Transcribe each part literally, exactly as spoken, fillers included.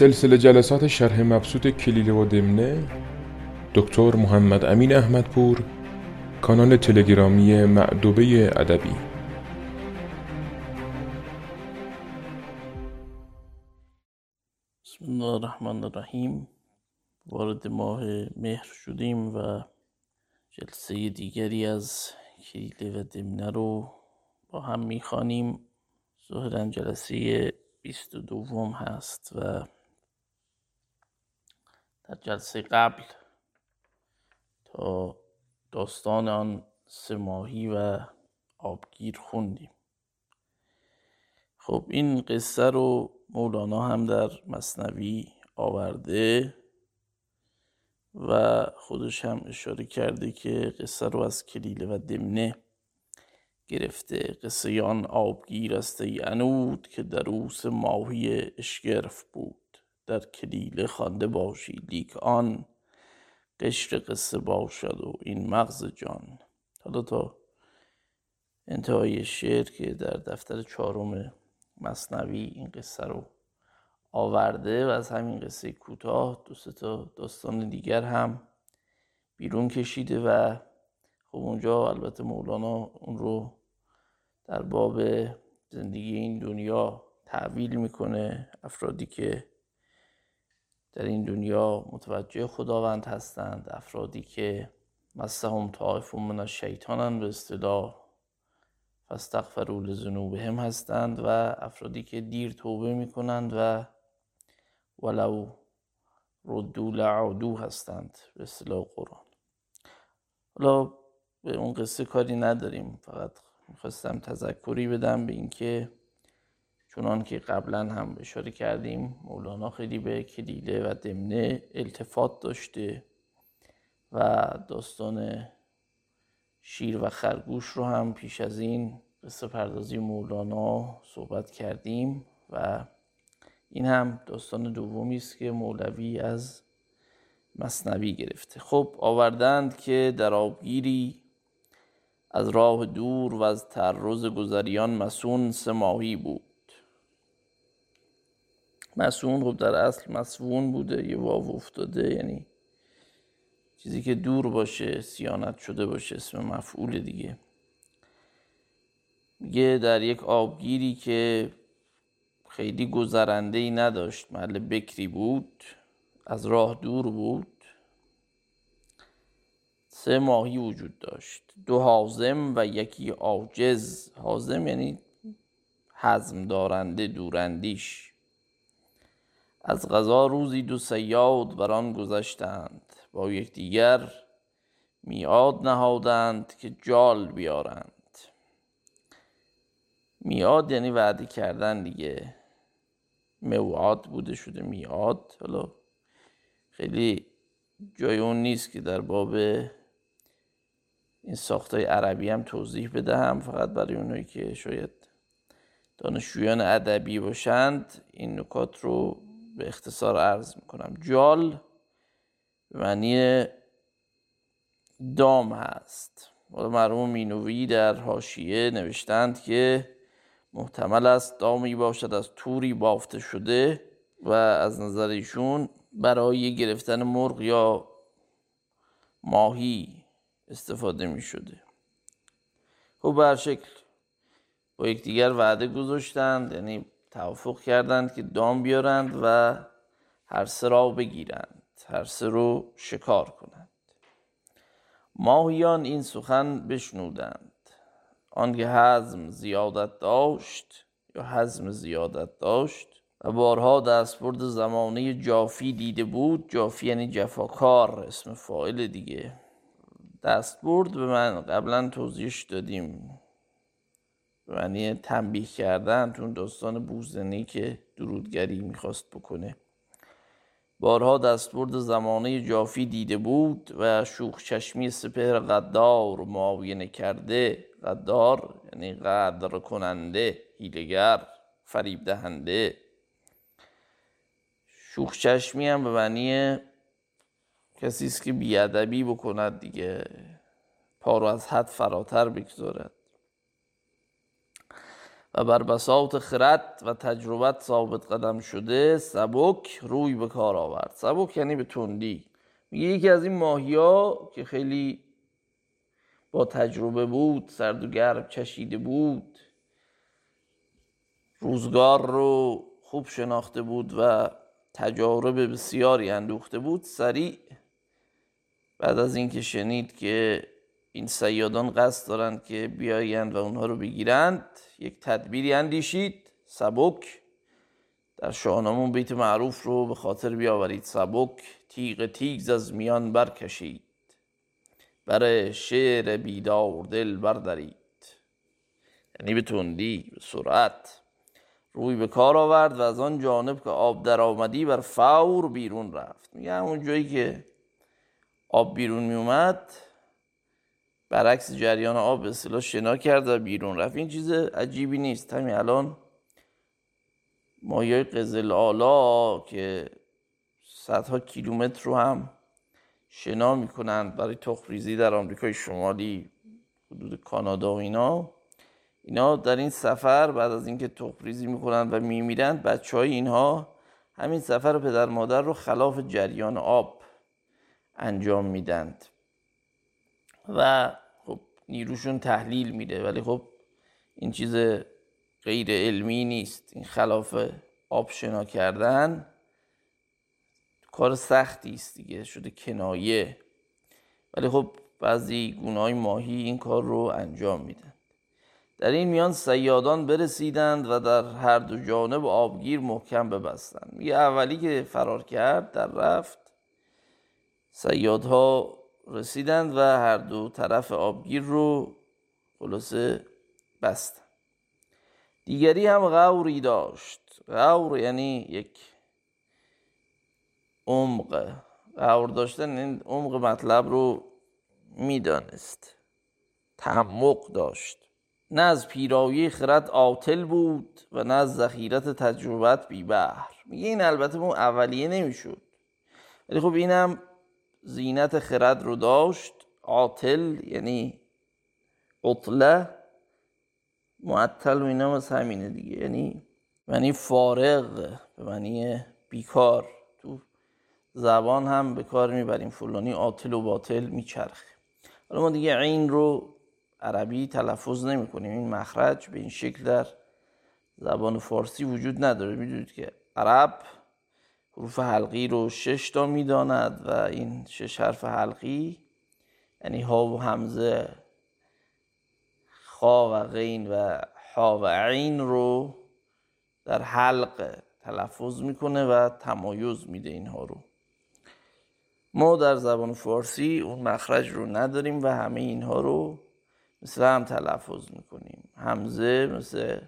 سلسله جلسات شرح مبسوط کلیله و دمنه دکتر محمد امین احمدپور، کانال تلگرامی معدوبه ادبی. بسم الله الرحمن الرحیم. وارد ماه مهر شدیم و جلسه دیگری از کلیله و دمنه رو با هم میخوانیم. ظاهرا جلسه بیست و دوم هست و در جلسه قبل تا داستان آن سه ماهی و آبگیر خوندیم. خب این قصه رو مولانا هم در مثنوی آورده و خودش هم اشاره کرده که قصه رو از کلیله و دمنه گرفته. قصه آن آبگیر است ای عنود، که در او سه ماهی اشگرف بود. در کلیله خوانده باشی لیک آن، قشر قصه باشد و این مغز جان. حالا تا انتهای شعر که در دفتر چهارم مثنوی این قصه رو آورده و از همین قصه کوتاه دو سه تا داستان دیگر هم بیرون کشیده و خب اونجا البته مولانا اون رو در باب زندگی این دنیا تعویل میکنه. افرادی که در این دنیا متوجه خداوند هستند، افرادی که مسهم طائف من الشیطانن به اصطلاح فاستغفروا لذنوبهم هستند و افرادی که دیر توبه میکنند و ولو ردوا لعادوا هستند به اصطلاح قرآن. حالا به اون قصه کاری نداریم، فقط میخواستم تذکری بدم به اینکه چونان که قبلا هم اشاره کردیم مولانا خیلی به کلیله و دمنه التفات داشته و داستان شیر و خرگوش رو هم پیش از این قصه پردازی مولانا صحبت کردیم و این هم داستان دومی است که مولوی از مثنوی گرفته. خب آوردند که در آبگیری از راه دور و از تعرض گذریان مسون سه ماهی بود. مسون خب در اصل مسون بوده، یه واو افتاده، یعنی چیزی که دور باشه، سیانت شده باشه، اسم مفعول دیگه. میگه در یک آبگیری که خیلی گذرنده‌ای نداشت، محل بکری بود، از راه دور بود، سه ماهی وجود داشت. دو حازم و یکی عاجز. حازم یعنی هضم دارنده، دوراندیش. از غذا روزی دو صیاد بران گذشتند، با یک دیگر میعاد نهادند که جال بیارند. میعاد یعنی وعده کردن دیگه، موعاد بوده شده میعاد. حالا خیلی جای اون نیست که در باب این ساختای عربی هم توضیح بدهم، فقط برای اونایی که شاید دانشجویان ادبی باشند این نکات رو به اختصار عرض میکنم. جال به معنی دام هست. مرحوم مینوی در حاشیه نوشتند که محتمل است دامی باشد از توری بافته شده و از نظر ایشون برای گرفتن مرغ یا ماهی استفاده می شده. خب به هر شکل با یکدیگر وعده گذاشتند، یعنی توافق کردند که دام بیارند و هر سه را بگیرند، هر سه رو شکار کنند. ماهیان این سخن بشنودند، آنکه هضم زیادت داشت یا هضم زیادت داشت و بارها دستبرد زمانه جافی دیده بود. جافی یعنی جفاکار، اسم فاعل دیگه. دستبرد به من قبلا توضیحش دادیم، به معنی تنبیه کردن. تو داستان بوزنی که درودگری میخواست بکنه، بارها دستبرد زمانه جافی دیده بود و شوخ چشمی سپهر غدار معاینه کرده. غدار یعنی غدر کننده، هیلگر، فریب دهنده. شوخ چشمی هم به معنی کسی است که بی‌ادبی بکند دیگه، پا رو از حد فراتر بگذارد. و بر بساط خرد و تجربت ثابت قدم شده سبک روی به کار آورد. سبک یعنی به تندی. میگه یکی از این ماهیا که خیلی با تجربه بود، سرد و گرم چشیده بود، روزگار رو خوب شناخته بود و تجارب بسیاری اندوخته بود، سریع بعد از اینکه شنید که این صیادان قصد دارند که بیایند و اونها رو بگیرند، یک تدبیری اندیشید، سبک. در شاهنامه بیت معروف رو به خاطر بیاورید: سبک تیغ تیز از میان برکشید، بر شعر بیدار دل بردارید. یعنی به تندی، به سرعت روی به کار آورد و از آن جانب که آب در آمدی بر فور بیرون رفت. میگه همون جایی که آب بیرون می اومد، برعکس جریان آب به اصطلاح شنا کرد و بیرون رفت. این چیز عجیبی نیست. همین الان ماهیای قزل آلا که صدها کیلومتر رو هم شنا میکنند برای تخم‌ریزی در آمریکای شمالی، حدود کانادا و اینا، اینا در این سفر بعد از اینکه تخم‌ریزی میکنند و میمیرند، بچهای اینها همین سفر پدر مادر رو خلاف جریان آب انجام میدند و خب نیروشون تحلیل میده. ولی خب این چیز غیر علمی نیست. این خلاف آب شنا کردن کار سختی است دیگه، شده کنایه. ولی خب بعضی گونه‌های ماهی این کار رو انجام میدن. در این میان صیادان برسیدند و در هر دو جانب آبگیر محکم ببستند. میگه اولی که فرار کرد در رفت، صیادها رسیدند و هر دو طرف آبگیر رو خلاصه بستند. دیگری هم غوری داشت. غور یعنی یک عمق. غور داشتن این عمق مطلب رو میدانست، تعمق داشت. نه از پیرایه خرد عاطل بود و نه از ذخیرت تجربت بی بهر. میگه این البته اون اولیه نمیشد، ولی خب اینم زینت خرد رو داشت. عاطل یعنی عطله، معطل و اینا مثل همینه دیگه، یعنی معنی فارغ، به معنی بیکار. تو زبان هم به کار میبریم، فلانی عاطل و باطل میچرخه. حالا ما دیگه عین رو عربی تلفظ نمی کنیم، این مخرج به این شکل در زبان فارسی وجود نداره. میدونید که عرب حروف حلقی رو شش تا میداند و این شش حرف حلقی یعنی ها و همزه، خا و غین و حا و عین رو در حلق تلفظ میکنه و تمایز میده اینها رو. ما در زبان فارسی اون مخرج رو نداریم و همه اینها رو مثل هم تلفظ میکنیم. همزه مثل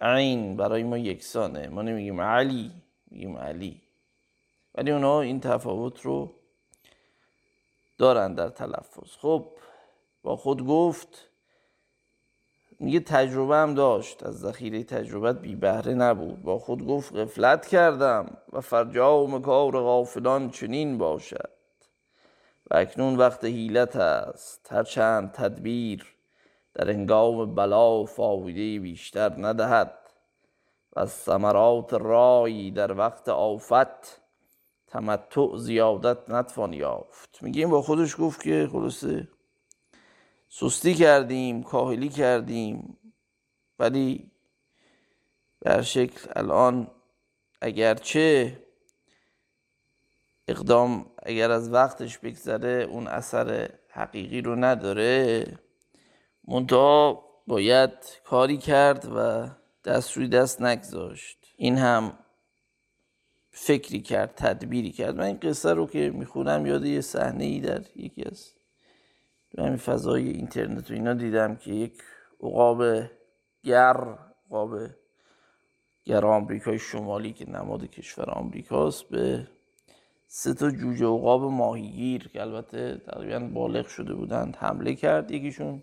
عین برای ما یکسانه، ما نمیگیم علی، میگیم علی. ولی اونا این تفاوت رو دارن در تلفظ. خب با خود گفت، میگه تجربه هم داشت، از ذخیره تجربت بی بهره نبود. با خود گفت غفلت کردم و فرجام کار غافلان چنین باشد و اکنون وقت حیلت است، هرچند تدبیر در هنگام بلا فایده بیشتر ندهد و از ثمرات رای در وقت آفت تمتع زیادت نتوان یافت. میگیم با خودش گفت که خلاصه سستی کردیم، کاهلی کردیم، ولی به شکل الان اگرچه اقدام اگر از وقتش بگذره اون اثر حقیقی رو نداره، منتها باید کاری کرد و دست روی دست نگذاشت. این هم فکری کرد، تدبیری کرد. من این قصه رو که میخونم یاد یه صحنه‌ای در یکی از همین فضای اینترنت و اینا دیدم که یک عقاب گر، عقاب گر آمریکای شمالی که نماد کشور آمریکاست، به سه تا جوجه عقاب ماهیگیر که البته تقریباً بالغ شده بودند حمله کرد. یکیشون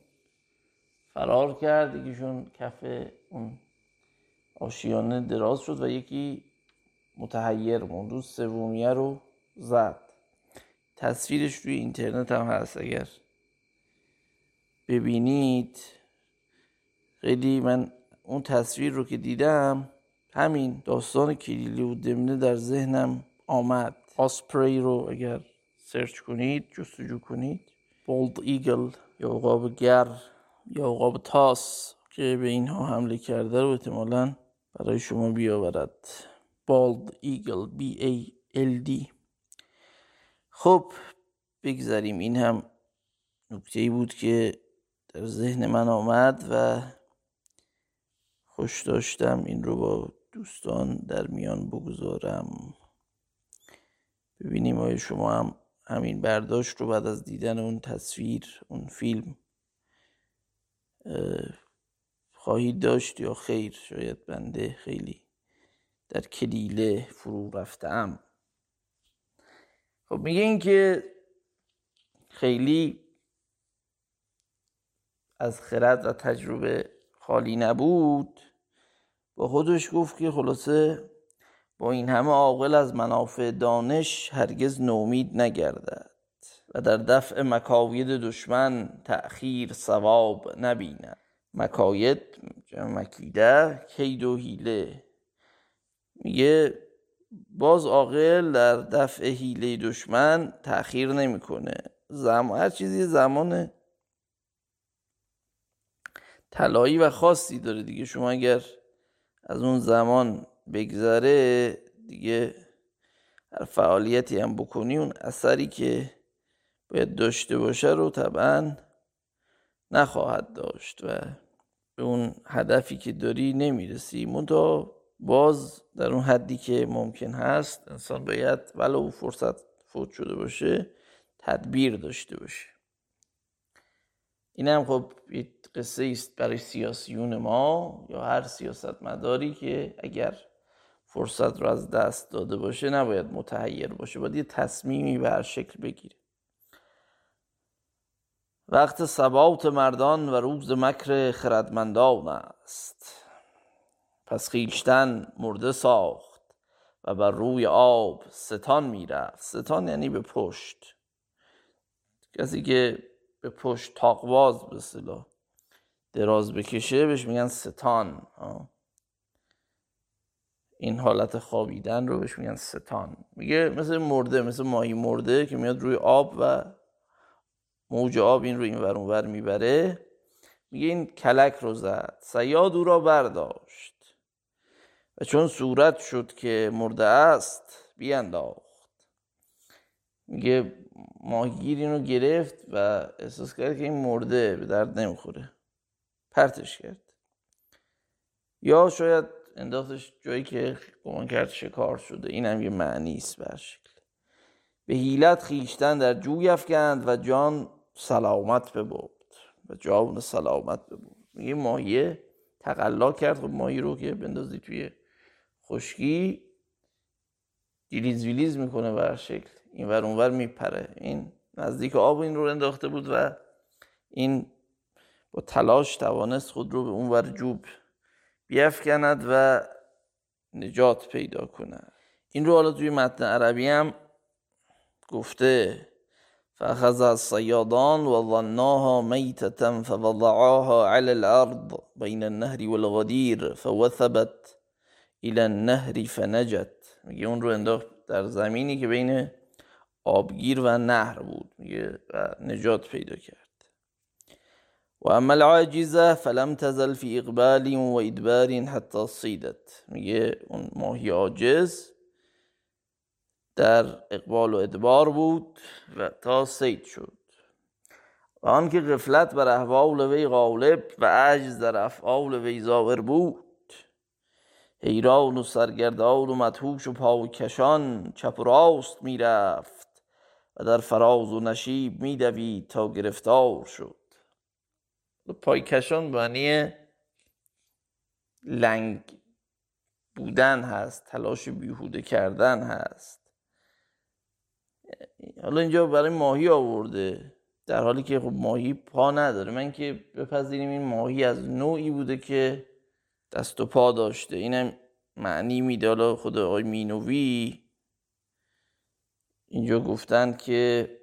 فرار کرد، یکیشون کف اون آشیانه دراز شد و یکی متحیر موند، روز سومیه رو زد. تصویرش روی اینترنت هم هست، اگر ببینید. خیلی من اون تصویر رو که دیدم همین داستان کلیله و دمنه در ذهنم آمد. آسپری رو اگر سرچ کنید، جستجو کنید، بولد ایگل یا عقاب گر یا عقاب تاس که به اینها حمله کرده رو احتمالاً برای شما بیاورد. بولد ایگل، بی ای ال دی. خب بگذاریم، این هم نکته‌ای بود که در ذهن من آمد و خوش داشتم این رو با دوستان در میان بگذارم. ببینیم آیا شما هم همین برداشت رو بعد از دیدن اون تصویر، اون فیلم خواهید داشت یا خیر. شاید بنده خیلی در کلیله فرو رفتم. خب میگه این که خیلی از خرد و تجربه خالی نبود، با خودش گفت که خلاصه با این همه عاقل از منافع دانش هرگز نومید نگردد و در دفع مکاید دشمن تأخیر ثواب نبیند. مکاید جمع مکیده، کید و حیله. میگه باز عاقل در دفع حیله دشمن تأخیر نمیکنه. زمان هر چیزی زمانه طلایی و خاصی داره دیگه. شما اگر از اون زمان بگذره دیگه هر فعالیتی هم بکنی اون اثری که باید داشته باشه رو طبعا نخواهد داشت و به اون هدفی که داری نمیرسی. منتها باز در اون حدی که ممکن هست انسان باید ولو فرصت فوت شده باشه تدبیر داشته باشه. این هم خب یه قصه است برای سیاسیون ما یا هر سیاستمداری که اگر فرصت رو از دست داده باشه نباید متحیر باشه، باید یه تصمیمی به هر شکل بگیره. وقت ثبات مردان و روز مکر خردمندان است. پس خیشتن مرده ساخت و بر روی آب ستان میرفت. ستان یعنی به پشت. کسی که به پشت تاقواز به اصطلاح دراز بکشه بهش میگن ستان. آه. این حالت خوابیدن رو بهش میگن ستان. میگه مثل مرده، مثل ماهی مرده که میاد روی آب و موج آب این رو این ور اون ور میبره. میگه این کلک رو زد، صیاد او را برداشت و چون صورت شد که مرده است بیانداخت. میگه ماهیگیر اینو گرفت و احساس کرد که این مرده، به درد نمیخوره، پرتش کرد یا شاید انداختش جایی که گمان کرد شکار شده. این هم یه معنی است بر شکل. به حیلت خیشتن در جوی افکند و جان سلامت ببرد و جان سلامت ببرد. میگه ماهیه تقلا کرد. خب ماهی رو که بندازی توی خشکی گلیز ویلیز میکنه بر شکل، این ور اون ور میپره. این نزدیک آب این رو انداخته بود و این با تلاش توانست خود رو به اون ور جوب بیفکند و نجات پیدا کند. این رو حالا توی متن عربی هم گفته فاخذ الصيادان وظناها ميتة فوضعاها على الارض بين النهر والغدير فوثبت الى النهر فنجت. میگه اون رو انداخت در زمینی که بین آبگیر و نهر بود، میگه و نجات پیدا کرد. و اما العاجزه فلم تزل في اقبال و ادبار حتى صیدت. میگه اون ماهی عاجز در اقبال و ادبار بود و تا صید شد. و آن که غفلت بر احوال وی غالب و عجز در افعال وی ظاهر بود، حیران و سرگردان و مدهوش و پاوکشان چپ و راست می رفت و در فراز و نشیب می دوید تا گرفتار شد. پاوکشان معنی لنگ بودن هست، تلاش بیهوده کردن هست. حالا اینجا برای ماهی آورده در حالی که خب ماهی پا نداره. من که بپذیریم این ماهی از نوعی بوده که دست و پا داشته، اینم معنی میده. حالا خود آقای مینوی اینجا گفتن که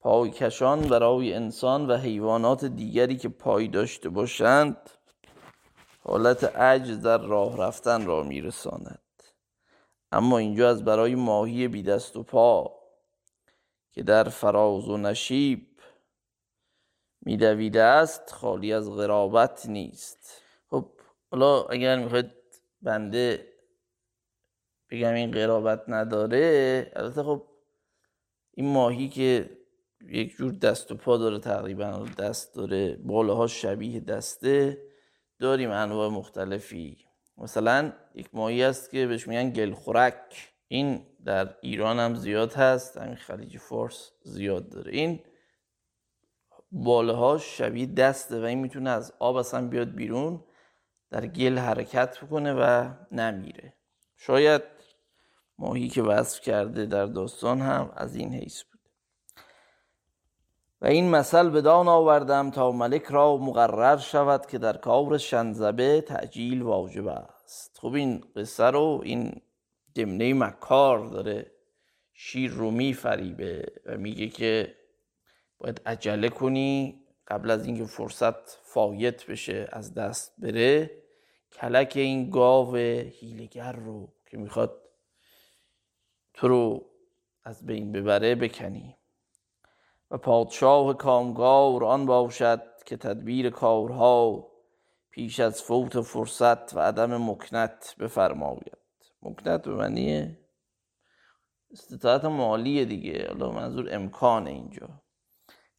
پای کشان برای انسان و حیوانات دیگری که پای داشته باشند حالت عجز در راه رفتن را میرساند. اما اینجا از برای ماهی بی دست و پا که در فراز و نشیب میدویده است خالی از غرابت نیست. خب حالا اگر میخواید بنده بگم این غرابت نداره، البته خب این ماهی که یک جور دست و پا داره، تقریبا دست داره، بالها شبیه دسته، داریم انواع مختلفی. مثلا یک ماهی است که بهش میگن گلخورک، این در ایران هم زیاد هست، همین خلیج فارس زیاد داره. این بالهاش شبیه دسته و این میتونه از آب اصلا بیاد بیرون، در گل حرکت بکنه و نمیره. شاید ماهی که وصف کرده در داستان هم از این حیث بود. و این مثل بدان آوردم تا ملک را مقرر شود که در کار شنزبه تعجیل واجب است. خب این قصه رو این دمنه مکار داره شیر رو میفریبه و میگه که باید عجله کنی قبل از اینکه فرصت فایت بشه، از دست بره. کلک این گاو هیلگر رو که میخواد تو رو از بین ببره بکنی. و پادشاه کامگار آن باشد که تدبیر کارها پیش از فوت فرصت و عدم مکنت بفرماید. مکنت به معنی استطاعت مالیه دیگه، حالا منظور امکانه اینجا،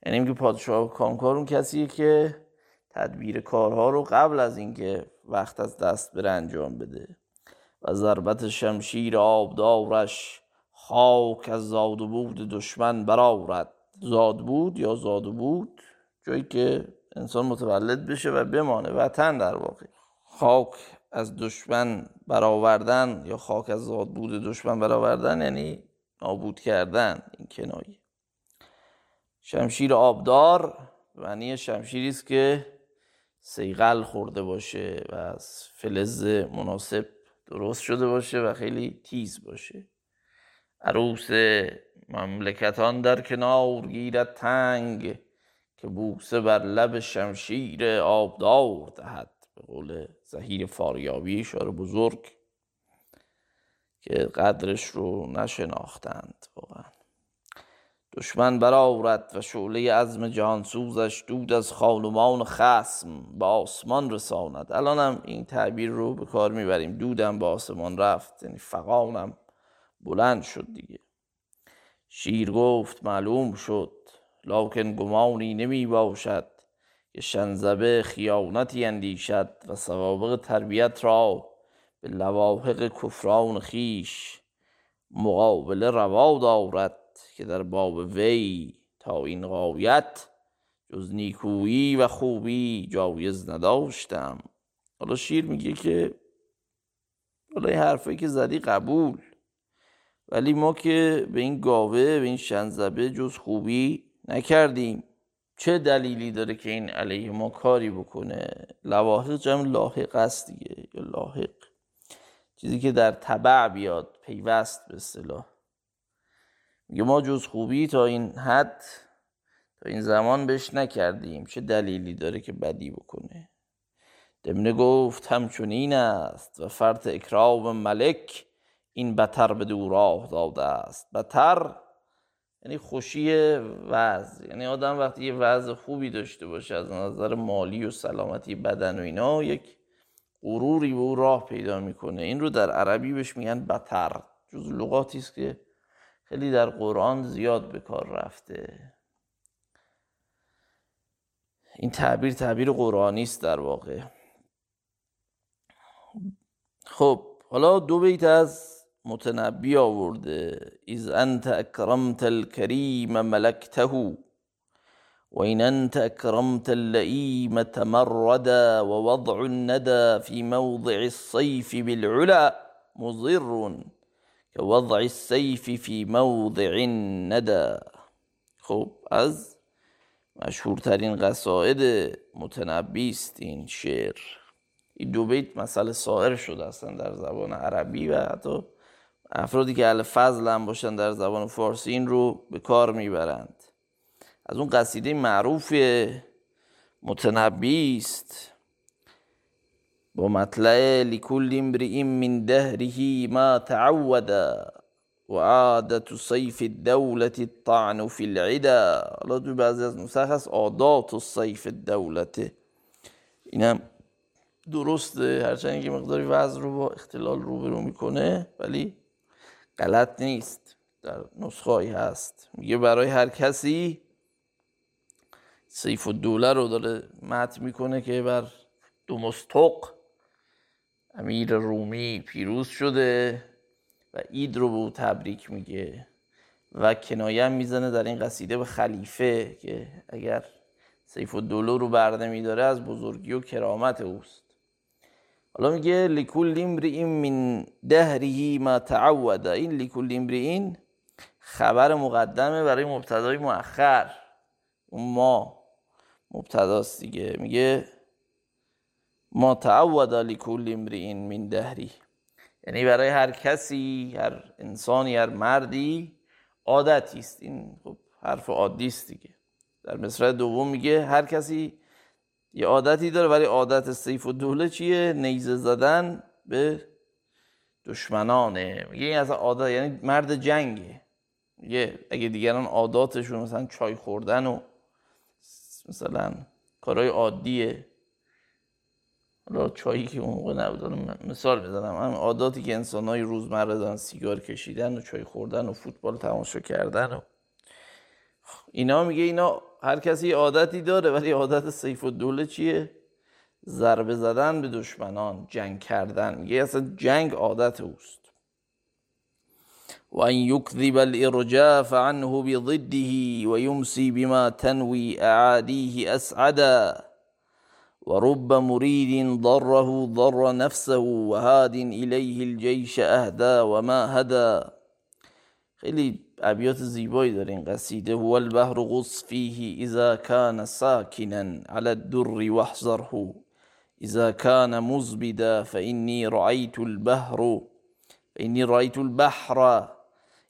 یعنی اینکه پادشاه کامگار اون کسیه که تدبیر کارها رو قبل از اینکه وقت از دست بره انجام بده. و ضربت شمشیر آبدارش خاک از زاد بود دشمن برآورد. زاد بود یا زاد بود جایی که انسان متولد بشه و بمانه، وطن در واقع. خاک از دشمن برآوردن یا خاک از زاد بود دشمن برآوردن یعنی نابود کردن. این کنایه شمشیر آبدار معنی شمشیری است که صیقل خورده باشه و از فلز مناسب درست شده باشه و خیلی تیز باشه. عروس مملکتان در کنار گیرد تنگ که بوسه بر لب شمشیر آبدار دهد. به قول زهیر فاریابی شاعر بزرگ که قدرش رو نشناختند واقعا. دشمن برآورد و شعله عزم جهانسوزش دود از خانمان خصم به آسمان رساند. الان هم این تعبیر رو به کار میبریم، دودم به آسمان رفت یعنی فغانم بلند شد دیگه. شیر گفت معلوم شد لکن گمانی نمی باشد که شنزبه خیانتی اندیشد و سوابق تربیت را به لواحق کفران خیش مقابله روا دارد که در باب وی تا این غایت جز نیکویی و خوبی جایز نداشتم. حالا شیر میگه که حالا این حرفی که زدی قبول، ولی ما که به این گاوه به این شنزبه جز خوبی نکردیم، چه دلیلی داره که این علیه ما کاری بکنه؟ لواحق جمع لاحق است دیگه، یا لاحق چیزی که در تبع بیاد، پیوست به اصطلاح. میگه ما جز خوبی تا این حد تا این زمان بهش نکردیم، چه دلیلی داره که بدی بکنه؟ دمنه گفت همچنین است و فرط اکرام ملک این بتر به دو راه داده است. بتر یعنی خوشی وضع، یعنی آدم وقتی یه وضع خوبی داشته باشه از نظر مالی و سلامتی بدن و اینا، یک غروری به او راه پیدا میکنه. این رو در عربی بهش میگن بتر، جز لغاتی است که خیلی در قرآن زیاد به کار رفته. این تعبیر تعبیر قرآنی است در واقع. خب حالا دو بیت از متنبی آورده. اذ انت اکرمت الکریم ملکته و این انت اکرمت اللئیم تمرد و وضع الندى فی موضع الصیف بالعلا مضر که وضع السیف فی موضع الندى. خب از مشهورترین قصاید متنبی است این شعر. این دو بیت مسئله سائر شده هستن در زبان عربی و حتی افرادی که اهل فضل هم باشن در زبان فارسی این رو به کار میبرند. از اون قصیده معروف متنبی است با مطلع لکل امرئ من دهره ما تعودا و عادت سیف الدولة الطعن فی العدا. حالا تو بعضی از نسخ هست عادات سیف الدولة، اینم درسته، هرچند که مقداری وزن رو با اختلال روبرو میکنه ولی غلط نیست. در نسخه‌ای هست میگه برای هر کسی سیف الدوله رو داره مت میکنه که بر دمشق امیر رومی پیروز شده و اید رو به او تبریک میگه و کنایه میزنه در این قصیده به خلیفه که اگر سیف الدوله رو برنمیداره از بزرگی و کرامت اوست. حالا میگه لکل امرئ من دهره ما تعود، این لکل امرئ خبر مقدمه برای مبتدای مؤخر، اون ما مبتداست دیگه. میگه ما تعود لکل امرئ من دهره، یعنی برای هر کسی، هر انسانی، هر مردی عادتی است. این خب حرف عادی است دیگه. در مصرع دوم میگه هر کسی یه عادتی داره ولی عادت سیف الدوله چیه؟ نیزه زدن به دشمنانه. میگه این اصلا عادت، یعنی مرد جنگه. میگه اگه دیگران عاداتشون مثلا چای خوردن و مثلا کارهای عادیه، حالا چایی که اون موقع نبود، مثال بزنم، همین عاداتی که انسان‌های روزمره دارن، سیگار کشیدن و چای خوردن و فوتبال تماشا کردن و اینا، میگه اینا هر کسی عادتی داره ولی عادت سیف الدوله چیه؟ ضربه زدن به دشمنان، جنگ کردن. میگه اصلا جنگ عادت اوست. و ان یکذب الارجاء فعنه بضده و یمسی بما تنوی اعادیه اسعدا و رب مرید ضره ضر نفسه و هاد الیه الجیش اهدا و ما هدا. خیلی ابیات زیبایی داره این قصیده. هو البحر غص فیه اذا کان ساکنا علی الدر واحذره اذا کان مزبدا فانی رأیت البحر فانی رأیت البحر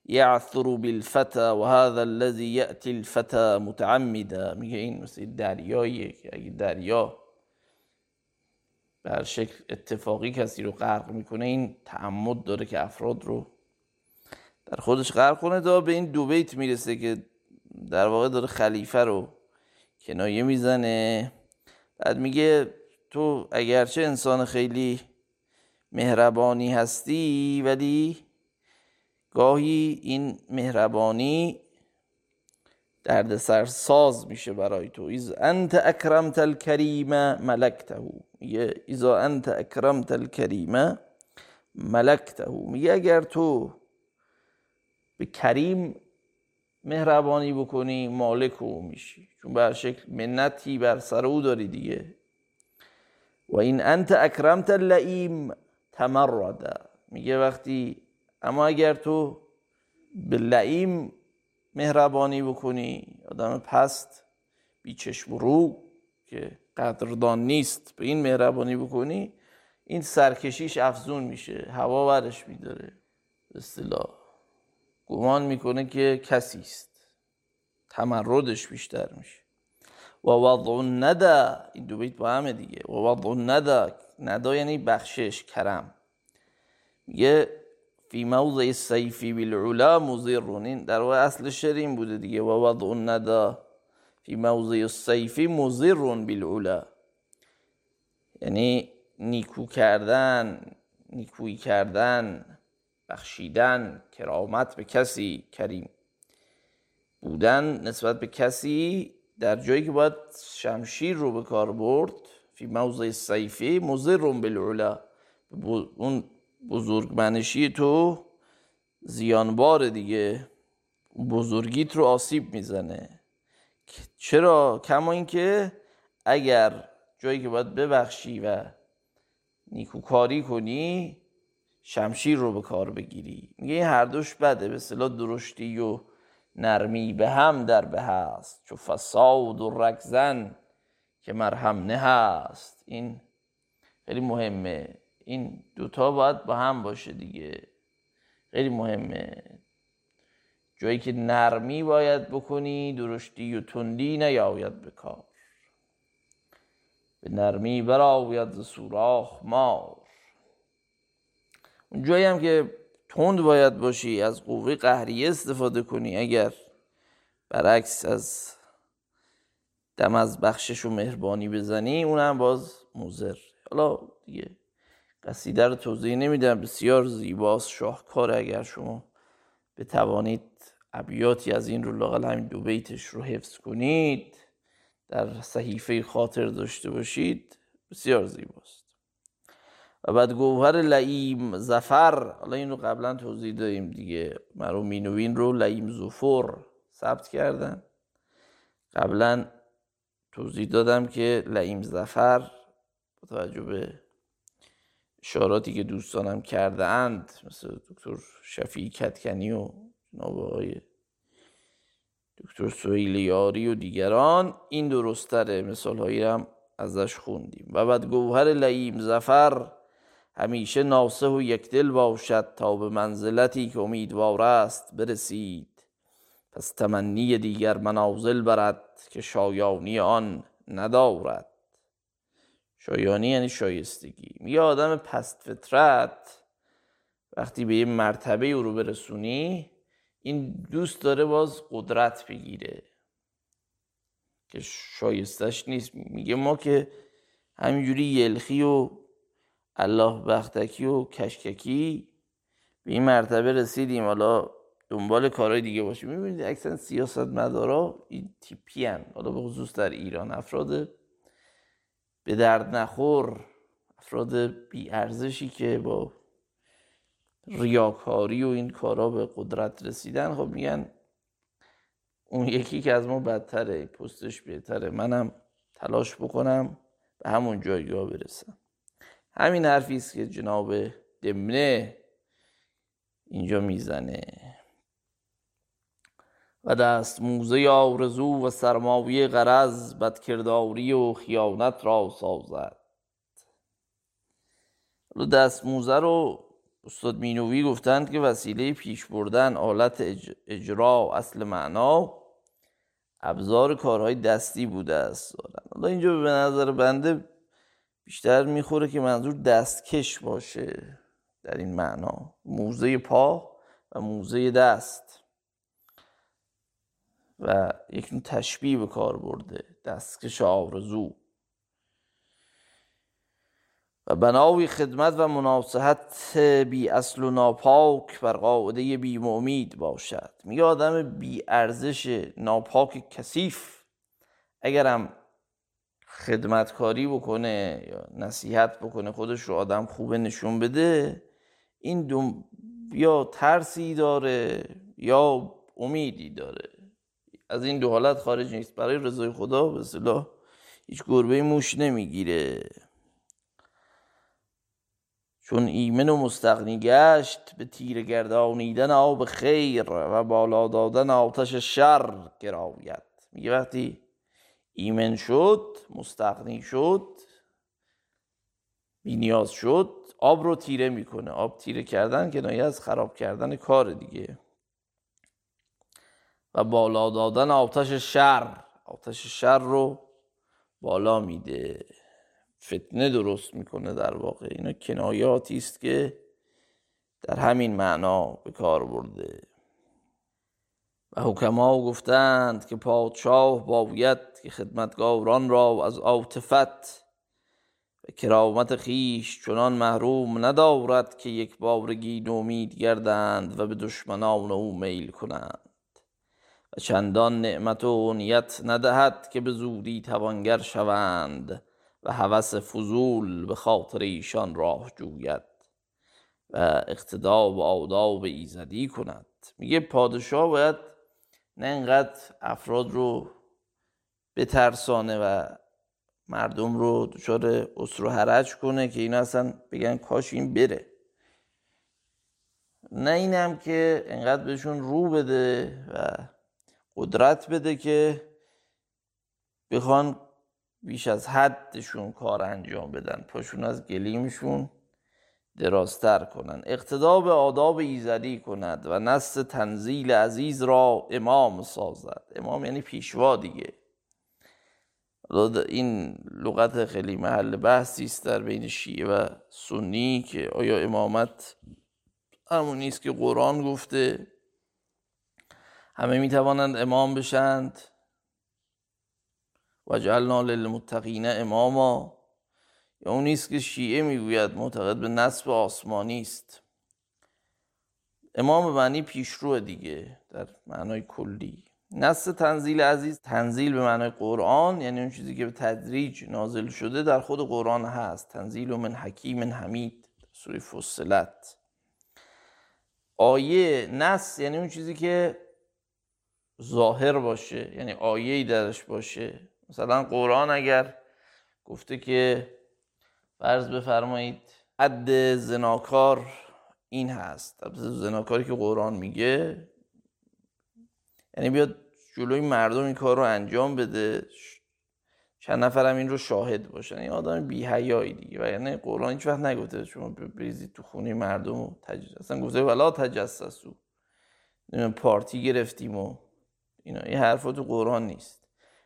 یعثر بالفتى و هذا الذي یأتی الفتى متعمدا. میگه این مثل دریاییه که اگه دریا به هر شکل اتفاقی کسی رو غرق میکنه، این تعمد داره که افراد رو در خودش غرق کنه تا به این دو بیت میرسه که در واقع داره خلیفه رو کنایه میزنه. بعد میگه تو اگرچه انسان خیلی مهربانی هستی ولی گاهی این مهربانی دردسر ساز میشه برای تو. از انت اکرمت الکریم ملکته، میگه اذا انت اکرمت الکریم ملکته، میگه اگر تو به کریم مهربانی بکنی مالک او میشی، چون به هر شکل منتی بر سر او داری دیگه. و این انت اکرمت اللئیم تمرده، میگه وقتی اما اگر تو به لئیم مهربانی بکنی، آدم پست بیچشم و رو که قدردان نیست، به این مهربانی بکنی، این سرکشیش افزون میشه، هوا برش میداره، به اصطلاح گمان میکنه که کسی است، تمردش بیشتر میشه. و وضع ندا، این دو بیت با همه دیگه. و وضع ندا، ندا یعنی بخشش، کرم. میگه فی موضع سیفی بالعلا مضرون، این در واقع اصل شعر این بوده دیگه. و وضع ندا فی موضع سیفی مضرون بالعلا، یعنی نیکو کردن، نیکویی کردن، بخشیدن، کرامت به کسی، کریم بودن نسبت به کسی در جایی که باید شمشیر رو به کار برد. فی موضع سیفی مضرون بالعلا، اون بزرگمنشی تو زیانباره دیگه، بزرگیت رو آسیب میزنه. چرا؟ کما این که اگر جایی که باید ببخشی و نیکوکاری کنی شمشیر رو به کار بگیری. میگه این هر دوش بده، به اصطلاح درشتی و نرمی به هم در به هست، چو فساد و رکزن که مرهم نه هست. این خیلی مهمه، این دوتا باید با هم باشه دیگه، خیلی مهمه. جایی که نرمی باید بکنی درشتی و تندی نیاید به کار. به نرمی برآید ز سوراخ مار. اون جایی هم که تند باید باشی از قوه قهریه استفاده کنی، اگر برعکس از دم از بخشش و مهربانی بزنی اونم باز مضر. حالا دیگه قصیده رو توضیح نمیدم، بسیار زیباست، شاهکار. اگر شما بتوانید ابیاتی از این رو لااقل همین دو بیتش رو حفظ کنید، در صحیفه خاطر داشته باشید، بسیار زیباست. و بعد گوهر لعیم زفر، حالا این رو قبلا توضیح دادیم دیگه، مرحوم مینوی رو لعیم زفر ثبت کردن، قبلا توضیح دادم که لعیم زفر با توجه به اشاراتی که دوستانم کرده اند مثل دکتر شفیعی کدکنی و جناب آقای دکتر سهیل یاری و دیگران، این درست‌تره، مثال‌هایی هم ازش خوندیم. و بعد گوهر لعیم زفر همیشه ناصح و یک دل باشد، تا به منزلتی که امیدوار است برسید، پس تمنی دیگر منازل برد، که شایانی آن ندارد. شایانی یعنی شایستگی. میگه آدم پست فطرت وقتی به یه مرتبه او رو برسونی، این دوست داره باز قدرت بگیره که شایستش نیست. میگه ما که همینجوری یلخی و الله بختکی و کشککی به این مرتبه رسیدیم، حالا دنبال کارهای دیگه باشیم. میبینید اکثر سیاستمدارا این تیپی هن، حالا به خصوص در ایران افراد به درد نخور، افراد بی ارزشی که با ریاکاری و این کارا به قدرت رسیدن. خب میگن اون یکی که از ما بدتره، پستش بهتره، منم تلاش بکنم به همون جایگاه برسم. همین حرفی است که جناب دمنه اینجا میزنه. و دست موزه آرزو و سرمایه غرض، بدکرداری و خیانت را سازد. دست موزه رو استاد مینوی گفتند که وسیله پیش بردن، آلت اج... اجرا اصل معنا، ابزار کارهای دستی بوده است. حالا اینجا به نظر بنده بیشتر میخوره که منظور دستکش باشه در این معنا، موزه پا و موزه دست، و یک نوع تشبیه به کار برده، دستکش آرزو. و بنای خدمت و مناصحت بی اصل و ناپاک، بر قاعده بی امید باشد. میگه آدم بی ارزش ناپاک کثیف اگرم خدمتکاری بکنه یا نصیحت بکنه، خودش رو آدم خوبه نشون بده، این دوم یا ترسی داره یا امیدی داره، از این دو حالت خارج نیست، برای رضای خدا به اصطلاح هیچ گربه موش نمیگیره. چون ایمن و مستغنی گشت، به تیر گردانیدن آب خیر و بالا دادن آتش شر گراید. میگه وقتی ایمن شد، مستغنی شد، بی‌نیاز شد، آب رو تیره میکنه. آب تیره کردن کنایه از خراب کردن کار دیگه. و بالا دادن آتش شر، آتش شر رو بالا میده، فتنه درست میکنه. در واقع اینا کنایاتی است که در همین معنا به کار برده. و حکما گفتند که پادشاه باید که خدمتگاران را از عاطفت و کرامت خویش چنان محروم ندارد که یک بارگی نومید گردند و به دشمنان او میل کنند، و چندان نعمت و نیت ندهد که به زودی توانگر شوند و هوس فضول به خاطر ایشان راه جوید و اقتدا و آداب ایزدی کند. میگه پادشاه باید نه اینقدر افراد رو بترسانه و مردم رو دچار عسر و حرج کنه که اینا اصلا بگن کاش این بره، نه اینم که اینقدر بهشون رو بده و قدرت بده که بخوان بیش از حدشون کار انجام بدن، پاشون از گلیمشون درازتر کنن. اقتدا به آداب ایزدی کند و نسل تنزیل عزیز را امام سازد. امام یعنی پیشوا دیگه. این لغت خیلی محل بحثی است در بین شیعه و سنی که آیا امامت همون نیست که قرآن گفته همه میتوانند امام بشند و جعلنا للمتقین اماما، یا اون نیست که شیعه میگوید معتقد به نصب آسمانی است. امام به معنی پیشرو دیگه در معنای کلی. نص تنزیل عزیز، تنزیل به معنای قرآن یعنی اون چیزی که به تدریج نازل شده در خود قرآن هست. تنزیل من حکیم حمید، سوره فصلت. آیه نص یعنی اون چیزی که ظاهر باشه، یعنی آیه‌ای درش باشه. مثلا قرآن اگر گفته که فرض بفرمایید حد زناکار این هست، زناکاری که قرآن میگه یعنی بیاد جلوی مردم این کار رو انجام بده، چند نفر هم این رو شاهد باشن، این آدم بی‌حیایی دیگه. و یعنی قرآن هیچ وقت نگفته شما بریزید تو خونه مردم و تجسس، اصلا گفته ولا تجسسو، پارتی گرفتیم و اینا، این حرفا تو قرآن نیست.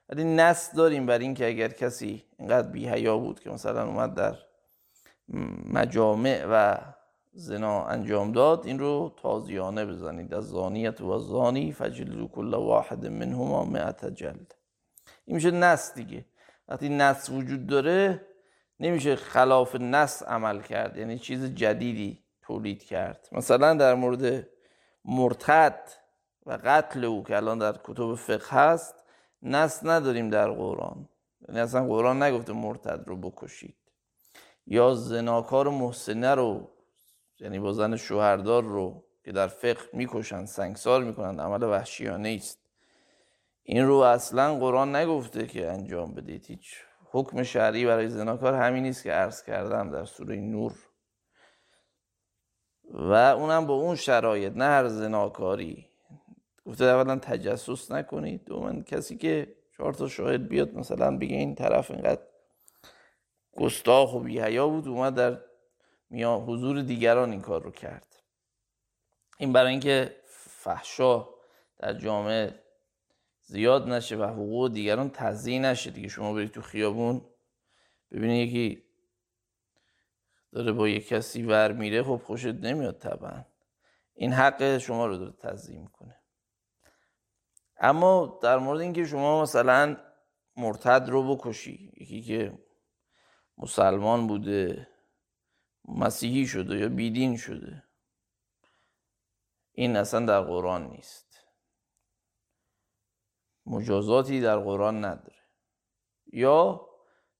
ولی نص داریم بر این که اگر کسی اینقدر بی‌حیا بود که مثلا اومد در مجامع و زنا انجام داد، این رو تازیانه بزنید. از زانیت و زانی فجلدوا کل واحد منهما مئة جلد. این میشه نص دیگه. وقتی نص وجود داره نمیشه خلاف نص عمل کرد، یعنی چیز جدیدی تولید کرد. مثلا در مورد مرتد و قتل او که الان در کتب فقه هست، نص نداریم در قرآن، یعنی اصلا قرآن نگفته مرتد رو بکشید، یا زناکار محسنه رو، یعنی با زن شوهردار رو که در فقه میکشن، سنگسار میکنن، عمل وحشیانه است، این رو اصلا قرآن نگفته که انجام بدید. هیچ حکم شرعی برای زناکار همین نیست که عرض کردم در سوره نور، و اونم با اون شرایط، نه هر زناکاری. گفته اولا تجسس نکنید، دومن کسی که چهار تا شاهد بیاد مثلا بگه این طرف اینقدر گستاخ و بی‌حیا بود، اومد در یا حضور دیگران این کار رو کرد. این برای اینکه فحشا در جامعه زیاد نشه و حقوق دیگران تضییع نشه دیگه. شما برید تو خیابون ببینید یکی داره با یک کسی ور میره، خب خوشت نمیاد طبعا، این حق شما رو داره تضییع میکنه. اما در مورد اینکه شما مثلا مرتد رو بکشی، یکی که مسلمان بوده مسیحی شده یا بیدین شده، این اصلا در قرآن نیست، مجازاتی در قرآن نداره. یا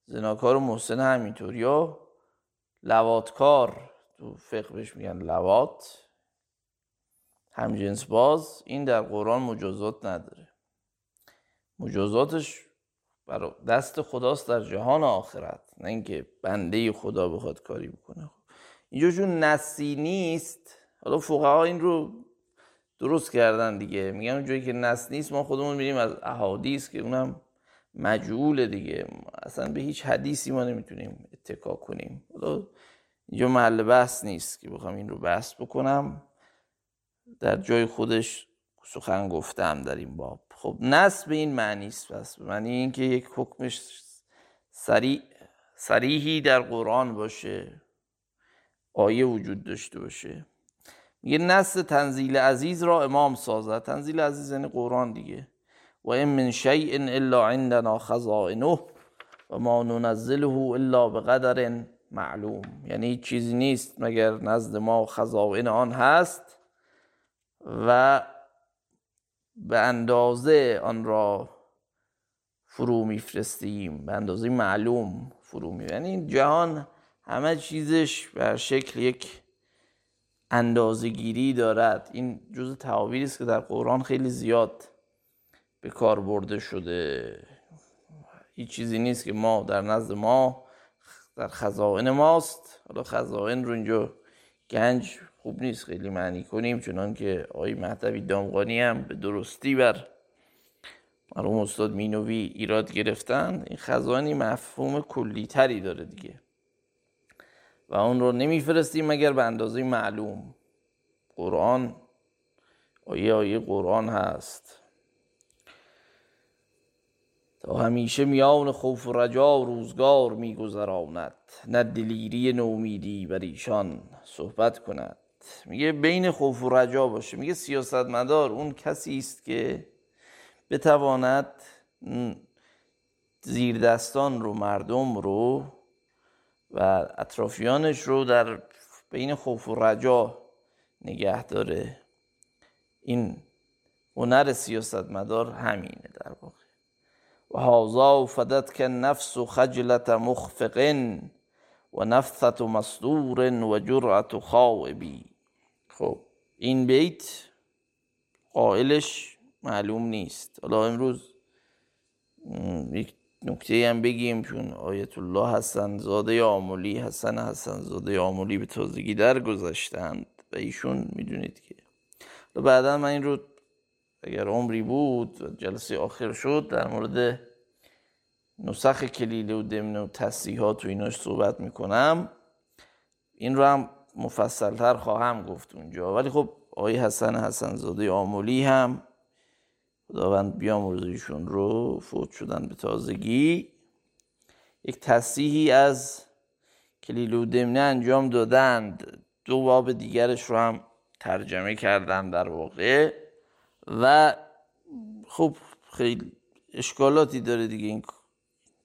زناکار محسن همینطور، یا لواتکار، تو فقه بهش میگن لوات، همجنس باز، این در قرآن مجازات نداره، مجازاتش برای دست خداست در جهان آخرت، نه اینکه بنده خدا بخواد کاری بکنه. اینجا چون نصی نیست، حالا فقها این رو درست کردن دیگه، میگن اونجایی که نص نیست ما خودمون میریم از احادیث که اونم مجهوله دیگه، اصلا به هیچ حدیثی ما نمیتونیم اتکا کنیم. حالا اینجا محل بحث نیست که بخوام این رو بحث بکنم، در جای خودش سخن گفتم در این باب. خب نص به این معنی است، بس به معنی اینکه یک حکمش سریع صریحی در قرآن باشه، آیه وجود داشته باشه. میگه نص تنزیل عزیز را امام سازد. تنزیل عزیز یعنی قرآن دیگه. و ان من شیء الا عندنا خزائنه و ما ننزله الا بقدر معلوم، یعنی هیچ چیزی نیست مگر نزد ما خزائن آن هست و به اندازه آن را فرو میفرستیم، به اندازه معلوم فرو می‌ره. یعنی این جهان همه چیزش به شکل یک اندازه‌گیری دارد. این جزء تعابیری است که در قرآن خیلی زیاد به کار برده شده. هیچ چیزی نیست که ما در نزد ما، در خزائن ماست. حالا خزائن رو اینجا گنج خوب نیست خیلی معنی کنیم، چنان که آقای مهدوی دامغانی هم به درستی بر مرحوم استاد مینوی ایراد گرفتن. این خزانی مفهوم کلی تری داره دیگه، و اون رو نمیفرستیم مگر به اندازه معلوم. قرآن آیه آیه قرآن هست. تا همیشه میان خوف و رجا روزگار میگذراند، نه دلیری نومیدی بر ایشان صحبت کند. میگه بین خوف و رجا باشه. میگه سیاستمدار اون کسی است که بتواند زیر دستان رو، مردم رو و اطرافیانش رو در بین خوف و رجا نگه داره. این هنر سیاستمدار همینه در واقع. و هاذا فدتک النفس خجلت مخفق و نفثت مصدور و جرأت خائبی. خب این بیت قائلش معلوم نیست. حالا امروز یک نکته هم بگیم، چون آیت الله حسنزاده آملی حسن حسنزاده آملی به تازگی در گذشتند و ایشون میدونید که بعدا من این رو اگر عمری بود و جلسه آخر شد در مورد نسخ کلیله و دمنه و تصحیحات و ایناش صحبت میکنم، این رو هم مفصلتر خواهم گفت اونجا. ولی خب آقای حسن حسنزاده آملی هم خداوند بیامرزشون رو، فوت شدن به تازگی، یک تصحیحی از کلیله و دمنه انجام دادند. دو باب دیگرش رو هم ترجمه کردم در واقع. و خب خیلی اشکالاتی داره دیگه این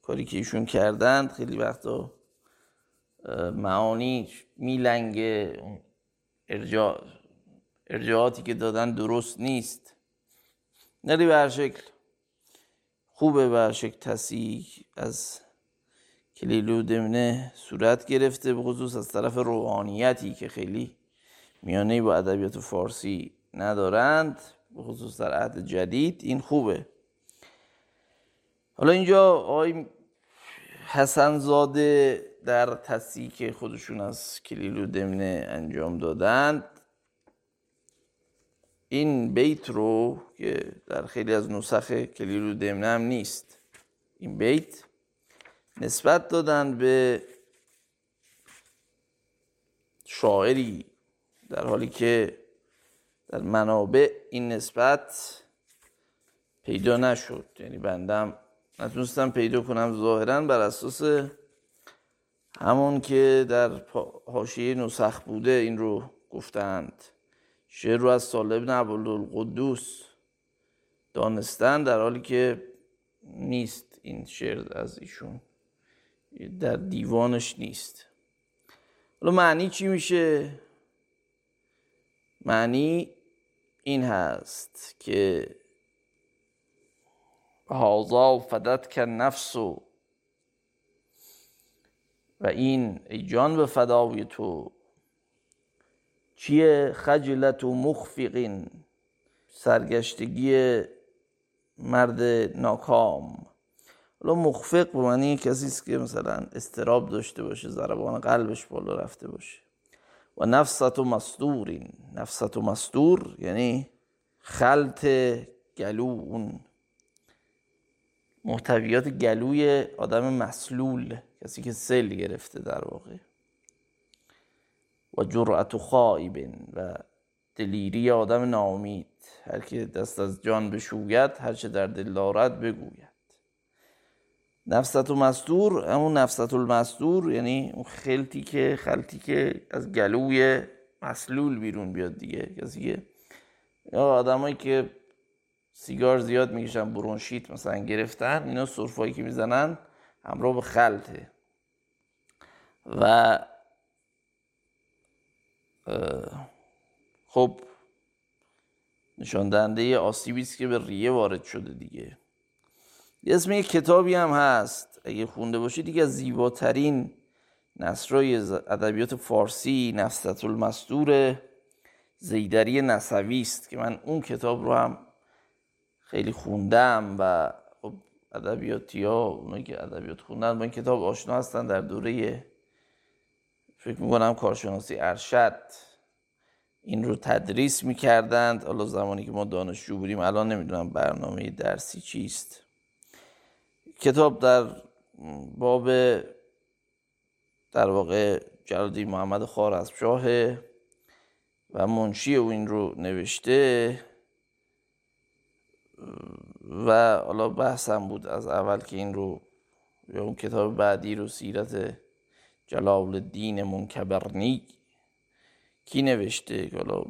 کاری که ایشون کردند. خیلی وقتا معانی میلنگه، ارجاع ارجاعاتی که دادن درست نیست. نری به هر شکل خوبه، به هر شکل تصحیح از کلیله و دمنه صورت گرفته، به خصوص از طرف روحانیتی که خیلی میانه با ادبیات فارسی ندارند، به خصوص در عهد جدید. این خوبه. حالا اینجا آقای حسنزاده در تصحیحی که خودشون از کلیله و دمنه انجام دادند، این بیت رو که در خیلی از نسخ کلیله و دمنه هم نیست، این بیت نسبت دادن به شاعری، در حالی که در منابع این نسبت پیدا نشد. یعنی بندم نتونستم پیدا کنم، ظاهراً بر اساس همون که در حاشیه نسخ بوده این رو گفتند. شعر رو از سالم بن عبدالقدوس دانستن، در حالی که نیست، این شعر از ایشون در دیوانش نیست. حالا معنی چی میشه؟ معنی این هست که هاذا فدتک النفس، و این ای جان به فدای تو، چیه؟ خجلت و مخفقین، سرگشتگی مرد ناکام. حالا مخفق به معنی کسی است که مثلا اضطراب داشته باشه، ضربان قلبش بالا رفته باشه. و نفست و مصدورین، نفست و مصدور یعنی خلط گلو، اون محتویات گلوی آدم مسلول، کسی که سل گرفته در واقع. و جرأت خائبین، و دلیری آدم ناامید، هر که دست از جان بشوید، هر چه در دل دارد بگوید. نفست و مصدور، همون نفست المصدور یعنی اون خلطی که خلطی که از گلوی مسلول بیرون بیاد دیگه. کسی که یا آدمایی که سیگار زیاد میکشن، برونشیت مثلا گرفتن، اینا سرفایی که میزنن همراه به خلطه. و خب نشان دهنده آسیبی است که به ریه وارد شده دیگه. اسم یک کتابی هم هست، اگه خونده باشید، دیگه از زیباترین نثرهای ادبیات فارسی، نفست المسطور زیدری نسوی است که من اون کتاب رو هم خیلی خوندم. و خب ادبیاتی‌ها، اونایی که ادبیات خوندن با این کتاب آشنا هستن. در دوره فکر می‌کنم کارشناسی ارشد این رو تدریس می‌کردند، حالا زمانی که ما دانشجو بودیم. الان نمی‌دونم برنامه درسی چیست. کتاب در باب در واقع جلال‌الدین محمد خوارزمشاه و منشی او این رو نوشته و حالا بحثم بود از اول که این رو یا اون کتاب بعدی رو، سیرت جلال الدین منکبرنی کی نوشته، حالا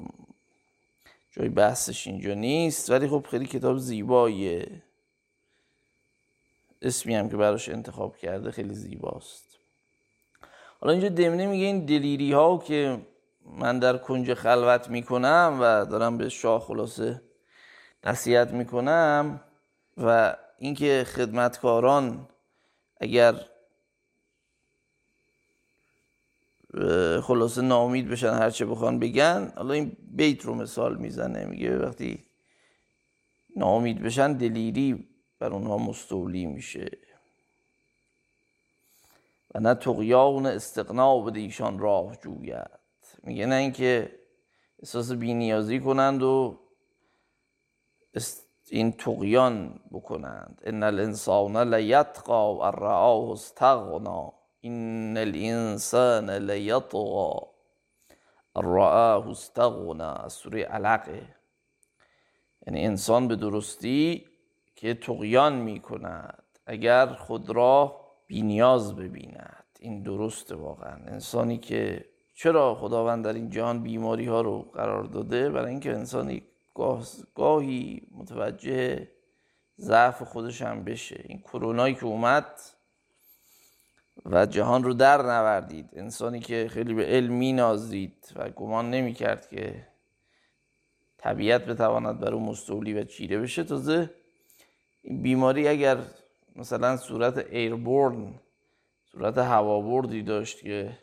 جای بحثش اینجا نیست، ولی خب خیلی کتاب زیباییه، اسمی هم که براش انتخاب کرده خیلی زیباست. حالا اینجا دمنه میگه این دلیری ها که من در کنج خلوت میکنم و دارم به شاه خلاصه نصیحت میکنم، و اینکه خدمتکاران اگر خلاصه ناامید بشن هرچه بخوان بگن، حالا این بیت رو مثال میزنه، میگه وقتی ناامید بشن دلیری بر اونها مستولی میشه و نه طغیان استقنا بده ایشان راه جوید. میگه نه اینکه احساس بی‌نیازی کنند و این طغیان بکنند. ان الانسان لیطغی ان رآه استغنی ان الانسان لیطغی ان رآه استغنی، از سوره علقه. یعنی انسان به درستی که طغیان میکند اگر خود را بی‌نیاز ببیند. این درسته واقعا، انسانی که چرا خداوند در این جهان بیماری ها رو قرار داده؟ برای اینکه انسانی گاه گاهی متوجه ضعف خودش هم بشه. این کرونایی که اومد و جهان رو در نوردید، انسانی که خیلی به علم می‌نازید و گمان نمی‌کرد که طبیعت بتواند بر او مستولی و چیره بشه، تازه این بیماری اگر مثلا صورت ایربورن، صورت هوابردی داشت که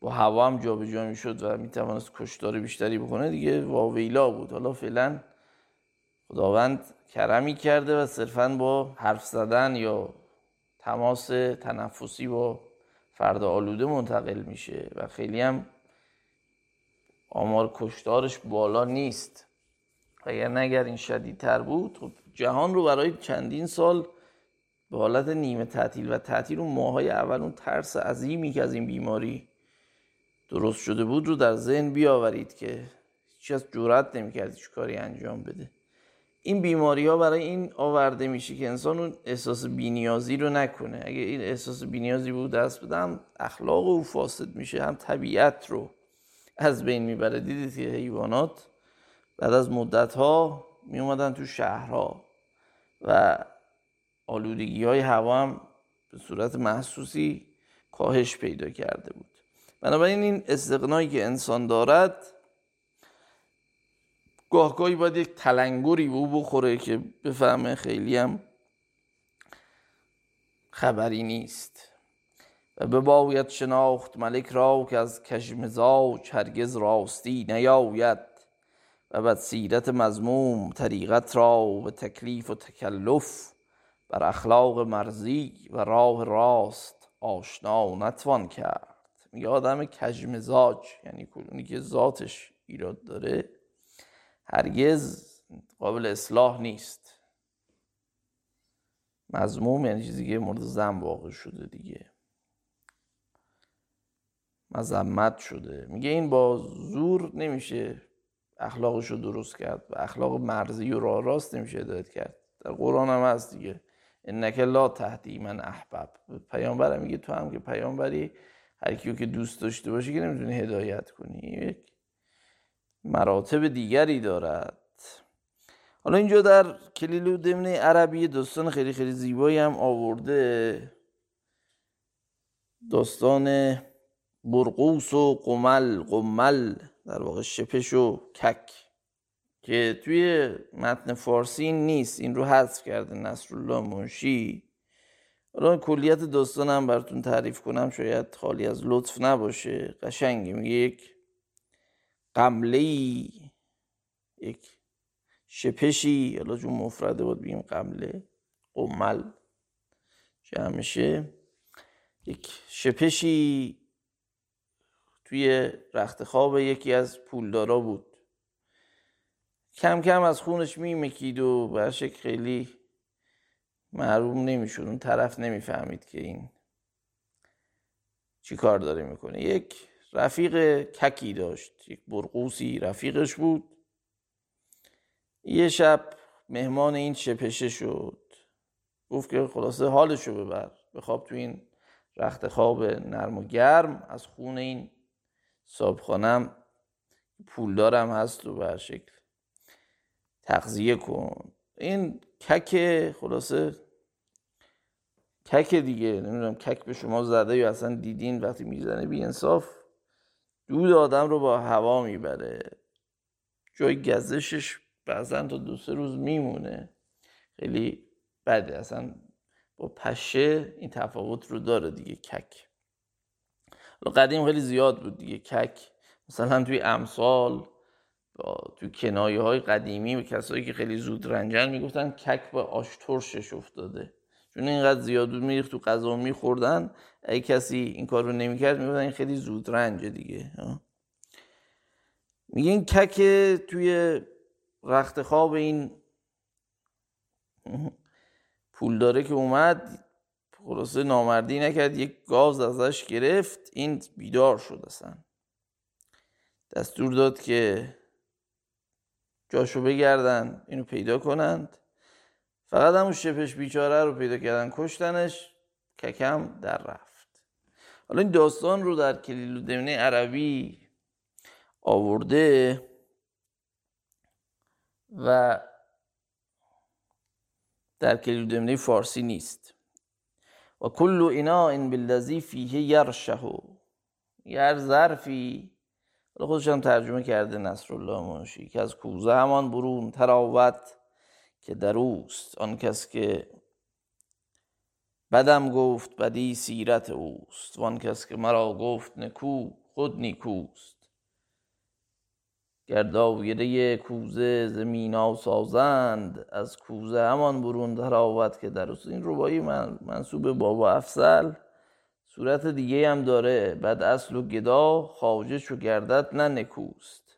با هوا هم جا به جا می شد و می توانست کشتار بیشتری بکنه، دیگه واویلا بود. حالا فعلا خداوند کرمی کرده و صرفاً با حرف زدن یا تماس تنفسی با فرد آلوده منتقل میشه و خیلی هم آمار کشتارش بالا نیست. اگر نگر این شدیدتر بود، خب جهان رو برای چندین سال به حالت نیمه تعطیل و تعطیل اون ماهای اول اون ترس عظیمی که از این بیماری درست شده بود رو در ذهن بیاورید که هیچ کس جرئت نمی‌کرد هیچ کاری انجام بده. این بیماری‌ها برای این آورده میشه که انسان اون احساس بی‌نیازی رو نکنه. اگه این احساس بی‌نیازی بود دست بدم، اخلاق او فاسد میشه، هم طبیعت رو از بین میبره. دیدید که حیوانات بعد از مدت‌ها میومدن تو شهرها و آلودگی‌های هوا هم به صورت محسوسی کاهش پیدا کرده بود. بنابراین این استقنایی که انسان دارد گاهگاهی باید یک تلنگری به او بخوره که بفهمه خیلی هم خبری نیست. و به باید شناخت ملک را که از کژمزاج هرگز راستی نیاید و بعد سیرت مذموم طریقت را به تکلیف و تکلف بر اخلاق مرزی و راه راست آشنا نتوان کرد. میگه آدم کژمزاج، یعنی اونی که ذاتش ایراد داره، هرگز قابل اصلاح نیست. مذموم یعنی چیزی که مورد ذم واقع شده دیگه، مذمت شده. میگه این با زور نمیشه اخلاقشو درست کرد و اخلاق مرزی و راه راست نمیشه هدایت کرد. در قرآن هم هست دیگه، انک لا تهدی من احبب. پیامبرم میگه تو هم که پیامبری هر کیو که دوست داشته باشی که نمیتونی هدایت کنی. یک مراتب دیگری دارد. حالا اینجا در کلیله و دمنه عربی داستان خیلی خیلی زیبایی هم آورده، داستان برقوس و قمل. قمل در واقع شپش و کک که توی متن فارسی نیست، این رو حذف کرده نصر الله منشی. حالا کلیت داستان هم براتون تعریف کنم شاید خالی از لطف نباشه. قشنگه. میگه یک قمله‌ای، یک شپشی، حالا چون مفرده بود بگیم قمله، قمل جمعشه، یک شپشی توی رخت خواب یکی از پولدارا بود. کم کم از خونش میمکید و به شکل خیلی معلوم نمیشد، اون طرف نمیفهمید که این چی کار داره میکنه. یک رفیق ککی داشت، یک برقوسی رفیقش بود. یه شب مهمان این شپشه شد. گفت که خلاصه حالشو ببر، بخواب تو این رخت خواب نرم و گرم، از خون این صاحبخانم پولدارم هست و به شکل تغذیه کن. این کک خلاصه کک دیگه، نمیدونم کک به شما زده یا اصلا دیدین وقتی میزنه، بی انصاف دود آدم رو با هوا میبره، جای گزشش بعضا تا دو سه روز میمونه، خیلی بده. اصلا با پشه این تفاوت رو داره دیگه کک. قدیم خیلی زیاد بود دیگه کک، مثلا توی امثال، توی کنایه های قدیمی به کسایی که خیلی زود رنجن میگفتن کک با آشترشش افتاده، چون اینقدر زیاد بود میریخت تو غذا میخوردن، اگه کسی این کار رو نمیکرد میگفتن این خیلی زود رنجه دیگه. میگن کک توی رخت خواب این پول داره که اومد خلاصه نامردی نکرد، یک گاز ازش گرفت، این بیدار شد، اصلا دستور داد که جاشو بگردن اینو پیدا کنند. فقط همون شپش بیچاره رو پیدا کردن، کشتنش، ککم در رفت. حالا این داستان رو در کلیله و دمنه عربی آورده و در کلیله و دمنه فارسی نیست. و کل اناء بالذی فیه یرشح، یار ظرفی، خودش هم ترجمه کرده نصر الله منشی، که از کوزه همان برون تراوت که دروست، آن کس که بدم گفت بدی سیرت اوست، و آن کس که مرا گفت نکو خود نیکوست. گرداویره کوزه زمینا سازند، از کوزه همان برون تراوت که دروست. این ربایی منسوب بابا افسل. صورت دیگه هم داره، بد اصل و گدا خواجه چو گردت نه نکوست،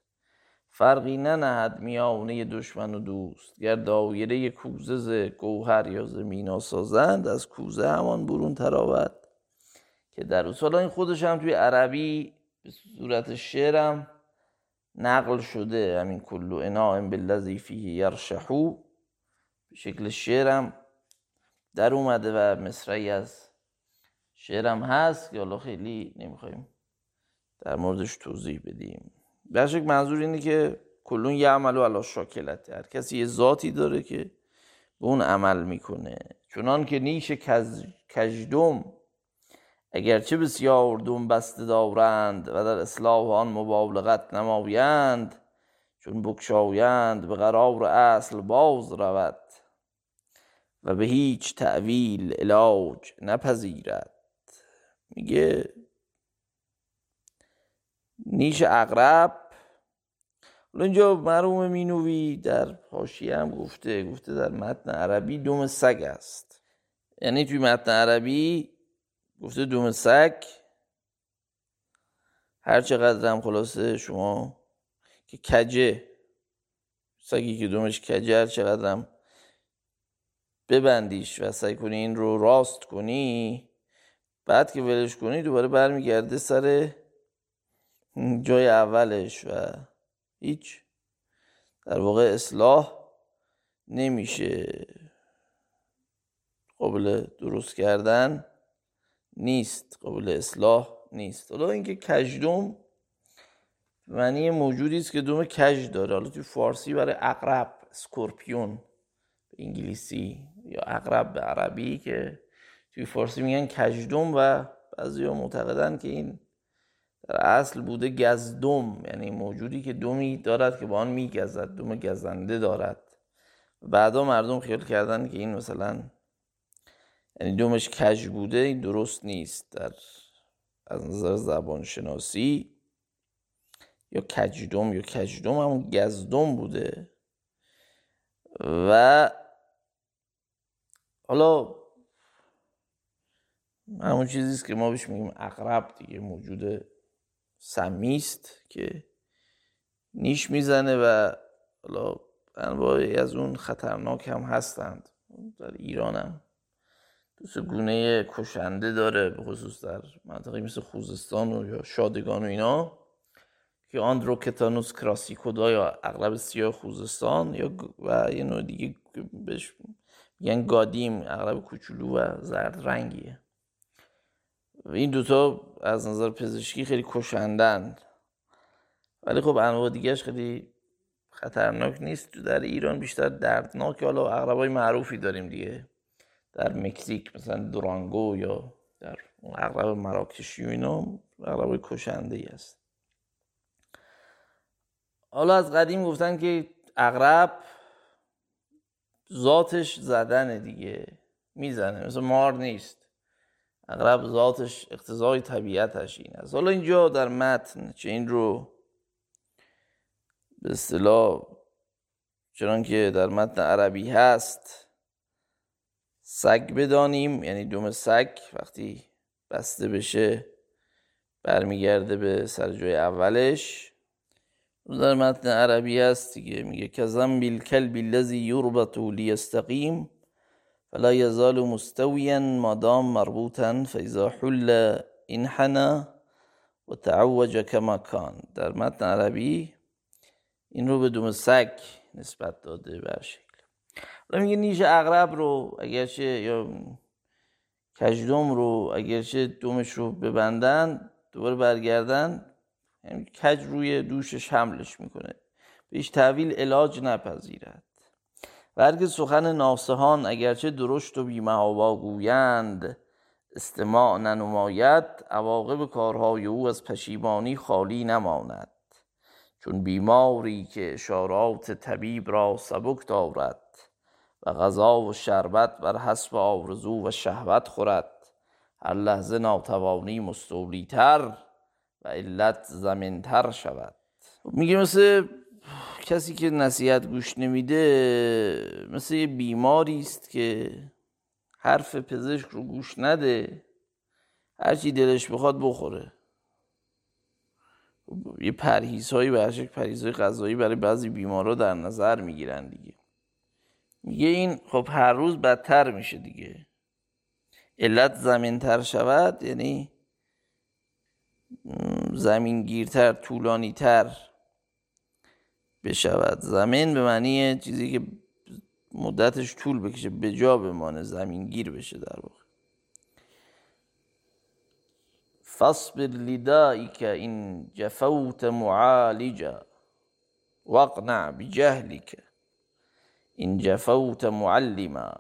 فرقی ننهد میانه دشمن و دوست. گر دایره کوزه ز گوهر یا ز مینا سازند، از کوزه همان برون تراود که در اصل. حالا این خودش هم توی عربی به صورت شعرم نقل شده، همین کل اناء بالذی فیه یرشحوا به شکل شعرم در اومده و مصرعی از شعرم هست که حالا خیلی نمیخوایم در موردش توضیح بدیم. به شک منظور اینه که کلون یعمل و علی شاکلته، هر کسی یه ذاتی داره که به اون عمل میکنه. چنان که نیش کز... کجدم اگرچه بسیار دم بسته دارند، و در اصلاح آن مبالغت نمایند، چون بکشایند به قرار اصل باز رود، و به هیچ تأویل علاج نپذیرد. میگه نیش عقرب. اینجا مرحوم مینوی در حاشیه هم گفته گفته در متن عربی دم سگ است، یعنی توی متن عربی گفته دم سگ، هر چقدر هم خلاصه شما که کجه، سگی که دمش کجه هر چقدر هم ببندیش و سعی کنی این رو راست کنی، بعد که ولش کنی دوباره برمیگرده سر جای اولش و هیچ در واقع اصلاح نمیشه، قابل درست کردن نیست، قابل اصلاح نیست. حالا اینکه کجدم معنی موجودی است که دوم کج داره. حالا تو فارسی برای عقرب اسکورپیون، انگلیسی یا عقرب به عربی، که توی فارسی میگن کجدم و بعضیا معتقدن که این در اصل بوده گزدم، یعنی موجودی که دمی دارد که با آن میگزد، دم گزنده دارد. بعدا مردم خیال کردن که این مثلا یعنی دمش کج بوده. این درست نیست در از نظر زبان شناسی. یا کجدم یا کجدم هم گزدم بوده. و حالا همون چیزیست که ما بهش میگیم عقرب دیگه، موجود سمیست که نیش میزنه و حالا انواعی از اون خطرناک هم هستند. در ایران هم دوسته گونه کشنده داره، به خصوص در منطقه مثل خوزستان و یا شادگان و اینا، که آن روکتانوس کراسیکودا یا اغلب سیاه خوزستان یا و یه نوع دیگه بهش میگن گادیم، اغلب کوچولو و زرد رنگیه. این دوتا از نظر پزشکی خیلی کشندند، ولی خب انواع دیگهش خیلی خطرناک نیست. تو در ایران بیشتر دردناک، حالا اغلبای معروفی داریم دیگه، در مکزیک مثلا دورانگو یا در اغلب مراکشی و اینا اغلبای کشنده‌ای است. حالا از قدیم گفتن که عقرب ذاتش زدنه دیگه، میزنه، مثل مار نیست. عقرب ذاتش اقتضای طبیعتش این است. حالا اینجا در متن چه این رو به اصطلاح چنان که در متن عربی هست سگ بدانیم، یعنی دم سگ وقتی بسته بشه برمیگرده به سر جای اولش. در متن عربی هست دیگه، میگه کزم بالکلب الذی یربط لیستقیم فلا یزال مستویا مادام مربوطا فاذا حل انحنى و تعوج كما كان. در متن عربی این رو به دم سگ نسبت داده به شکل. حالا میگه نیش عقرب رو اگرچه یا کژدم رو اگرچه دمش رو ببندن دوباره برگردن، یعنی کج روی دوشش حملش میکنه، بهش تحویل علاج نپذیرد. و هرگز سخن ناصحان اگرچه درشت و بیمهابا گویند استماع ننماید، عواقب کارهای او از پشیمانی خالی نماند. چون بیماری که اشارات طبیب را سبک دارد و غذا و شربت بر حسب آرزو و شهوت خورد، هر لحظه ناتوانی مستولی‌تر و علت زمین‌تر شود. میگه مثل کسی که نصیحت گوش نمیده مثل یه بیماری است که حرف پزشک رو گوش نده، هرچی دلش بخواد بخوره. یه پرهیزهایی به هر شکل پرهیزهای غذایی برای بعضی بیمارا در نظر میگیرن دیگه. میگه این خب هر روز بدتر میشه دیگه. علت زمین‌تر شود یعنی زمین گیرتر، طولانی تر بشود. زمین به معنی چیزی که مدتش طول بکشه، به جا بمانه، زمین گیر بشه در واقع. فاصبر لدائك ان جفوت معالجا واقنع بجهلك ان جفوت معلما،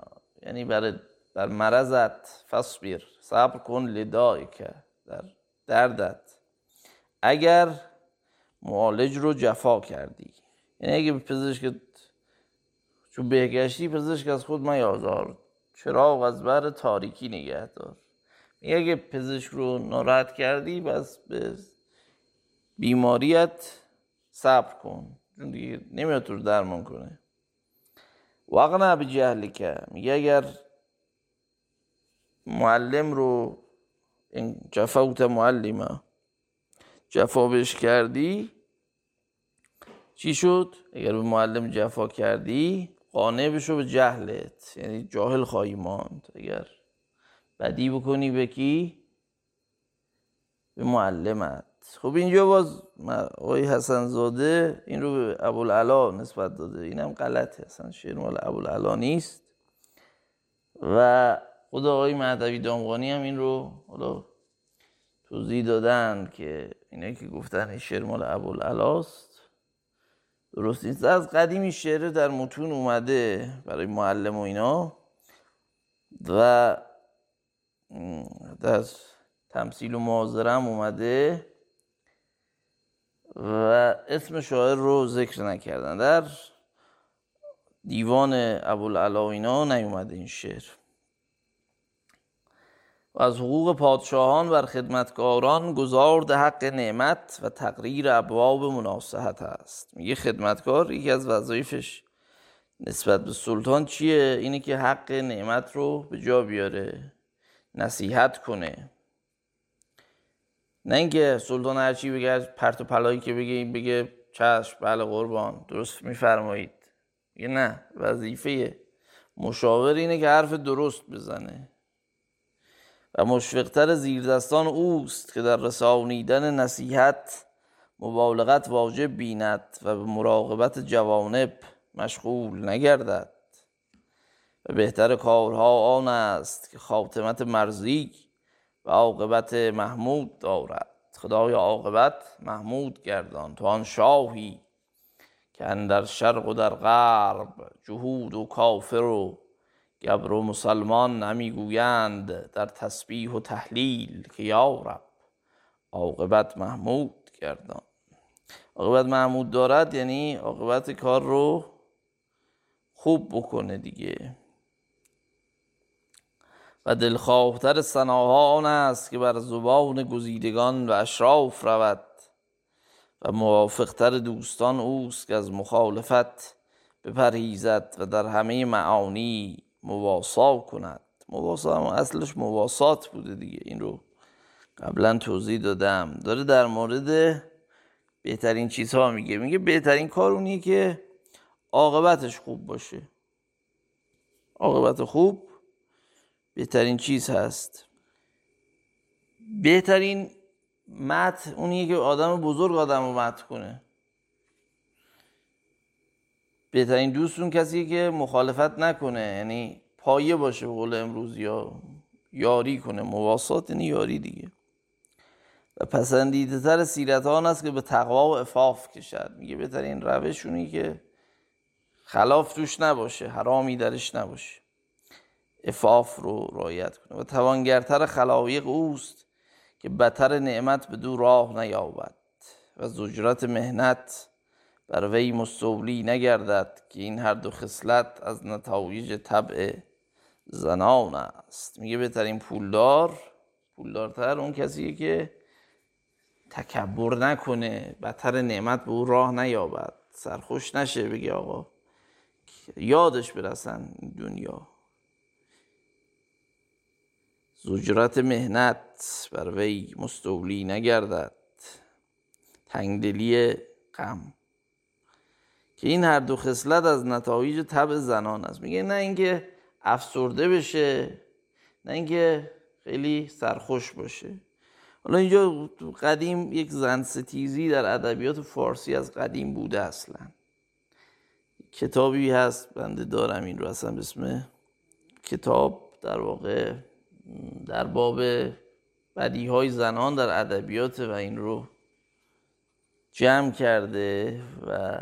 یعنی برای بر مرضت فاصبر، صبر کن، لدائك در دردت اگر معالج رو جفا کردی، یعنی اگه پزشکت چون بهگشتی پزشک از خود من یازار چراغ از بر تاریکی نگه دار. میگه اگه پزشک رو ناراحت کردی بس به بیماریت صبر کن، چون دیگه نمیاد تو رو درمان کنه. واقعا به جهلی که میگه اگر معلم رو این جفوت معلمه جفا بهش کردی چی شد؟ اگر به معلم جفا کردی قانع بشو به جهلت، یعنی جاهل خواهی ماند. اگر بدی بکنی به کی؟ به معلمت. خب اینجا باز آقای حسنزاده این رو به ابوالعلا نسبت داده، اینم غلطه، اصلا شعر مال ابوالعلا نیست. و خود آقای مهدوی دامغانی هم این رو حالا توضیح دادن که اینه که گفتن این شعر مال ابوالعلاست درست نیست. از قدیم این شعر در متون اومده برای معلم و اینا و در تمثیل و معاذره هم اومده و اسم شاعر رو ذکر نکردن، در دیوان ابوالعلا و اینا نیومده این شعر. و از حقوق پادشاهان و خدمتکاران گزارد حق نعمت و تقریر ابواب مناصحت است. میگه خدمتکار یکی از وظایفش نسبت به سلطان چیه؟ اینه که حق نعمت رو به جا بیاره، نصیحت کنه، نه اینکه سلطان هرچی بگه، پرت و پلایی که بگه این بگه چشم بله قربان درست میفرمایید. یه نه، وظیفه مشاور اینه که حرف درست بزنه و مشفقتر زیردستان اوست که در رسانیدن نصیحت مبالغت واجب بیند و به مراقبت جوانب مشغول نگردد و بهتر کارها آن است که خاتمت مرضی و عاقبت محمود دارد. خدای عاقبت محمود گردان تو آن شاهی که اندر شرق و در غرب جهود و کافر و گبر و مسلمان همی گویند در تسبیح و تحلیل که یا رب عاقبت محمود گردان. عاقبت محمود دارد یعنی عاقبت کار رو خوب بکنه دیگه. و دلخواهتر ثناها آن است که بر زبان گزیدگان و اشراف رود و موافقتر دوستان اوست که از مخالفت بپرهیزد و در همه معانی مواسا کند. مواسا هم اصلش مواسات بوده دیگه، این رو قبلا توضیح دادم. داره در مورد بهترین چیزها میگه، میگه بهترین کار اونیه که عاقبتش خوب باشه. عاقبت خوب بهترین چیز هست. بهترین مدح اونیه که آدم بزرگ آدم رو مدح کنه. بهترین دوست اون کسیه که مخالفت نکنه، یعنی پایه باشه به قول امروز، یا یاری کنه. مواسات یعنی یاری دیگه. و پسندیده تر سیرت ها آن است که به تقوا و عفاف کشد. میگه بهترین روش اونی که خلاف توش نباشه، حرامی درش نباشه، عفاف رو رعایت کنه. و توانگرتر خلایق اوست که بتر نعمت به دو راه نیابد و زجرت مهنت بر وی مستولی نگردد که این هر دو خصلت از نتایج طبع زنان است. میگه بهترین پولدار، پولدارتر اون کسیه که تکبر نکنه، بتر نعمت به او راه نیابد، سرخوش نشه، بگه آقا یادش برسن این دنیا. زجرت مهنت بر وی مستولی نگردد، تنگدلی غم، که این هر دو خصلت از نتایج طبع زنان است. میگه نه اینکه افسرده بشه، نه اینکه خیلی سرخوش باشه. حالا اینجا قدیم یک زن ستیزی در ادبیات فارسی از قدیم بوده. اصلا کتابی هست، بنده دارم این رو، اصلا اسم کتاب در واقع در باب بدیهای زنان در ادبیات و این رو جمع کرده و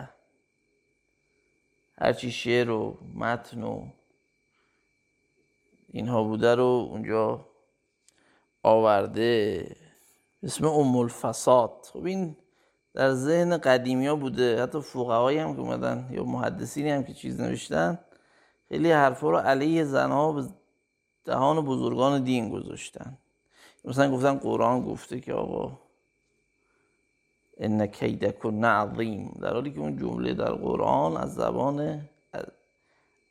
هرچی شعر و متن و اینها بوده رو اونجا آورده، اسم ام الفساد. خب این در ذهن قدیمی ها بوده، حتی فقهای هم که اومدن یا محدثینی هم که چیز نوشتن، خیلی حرفا رو علیه زنها به دهان بزرگان دین گذاشتن. مثلا گفتن قرآن گفته که آقا ان کیدکن عظیم، در حالی که اون جمله در قرآن از زبان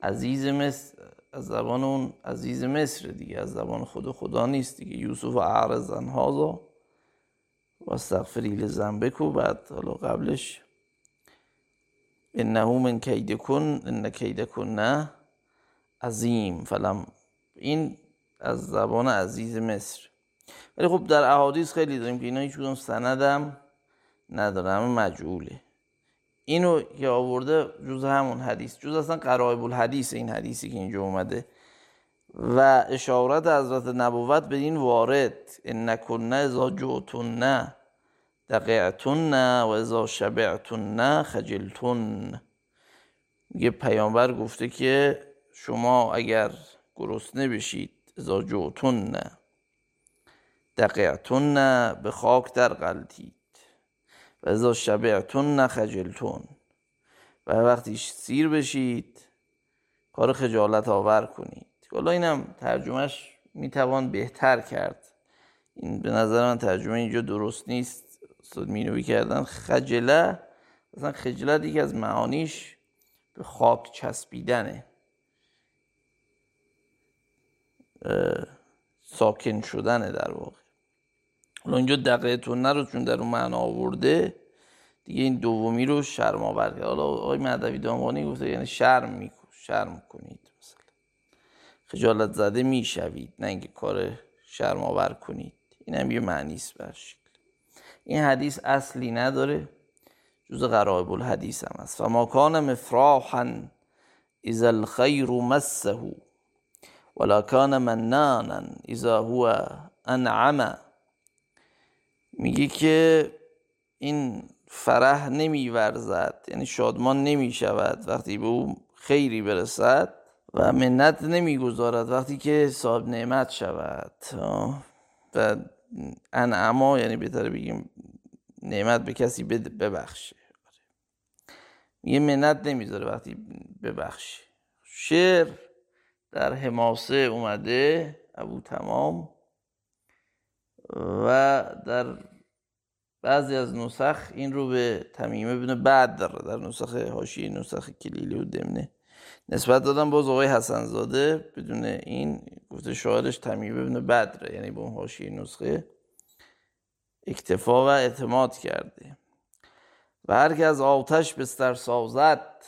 عزیز مصر، از زبان اون عزیز مصر دیگه، از زبان خود خدا نیست دیگه. یوسف اعرض عن هذا و استغفری لذنبک، و بعد حالا قبلش انه من کیدکن ان کیدکن عظیم فلم، این از زبان عزیز مصر. ولی خب در احادیث خیلی داریم که اینا هیچ کدوم سندم ندارم، مجهوله. اینو که آورده جز همون حدیث، جز اصلا قرائب الحدیث، این حدیثی که اینجا اومده و اشارت حضرت نبوت به این وارد ان کنه اذا جوتن دقعتن و اذا شبعتن خجلتن. میگه پیامبر گفته که شما اگر گرسنه بشید، اذا جوتن دقعتن به خاک در غلتید و اذا شبعتن خجلتن و وقتی سیر بشید کار خجالت آور کنید. حالا اینم ترجمهش میتوان بهتر کرد، این به نظر من ترجمه اینجا درست نیست، استاد مینوی کردن خجله. مثلا خجلت یکی از معانیش به خاک چسبیدنه، ساکن شدنه در واقع. حالا اینجا دقیقتون رو چون در اون معنا آورده دیگه، این دومی رو شرم آور کرد. حالا آقای مهدوی دامغانی گفته یعنی شرم میکنید، شرم کنید، مثلا خجالت زده میشوید، نه اینکه کار شرم آور کنید. اینم یه معنی است برش. این حدیث اصلی نداره، جز غرائب الحدیث هم است. فما کان مفراحا اذا الخير مسه ولا كان منانا اذا هو انعم. میگه که این فرح نمیورزد، یعنی شادمان نمیشود وقتی به او خیری برسد، و منت نمیگذارد وقتی که صاحب نعمت شود. و انعما یعنی بهتره بگیم نعمت به کسی ببخشه. میگه منت نمیذاره وقتی ببخشه. شعر در حماسه اومده ابو تمام، و در بعضی از نسخ این رو به تمیم ابن بدر در نسخ حاشیه نسخ کلیله و دمنه نسبت دادن. باز آقای حسنزاده بدون این گفته شاعرش تمیم ابن بدر، یعنی به اون حاشیه نسخه اکتفا و اعتماد کرده. و هر که از آتش بستر سازد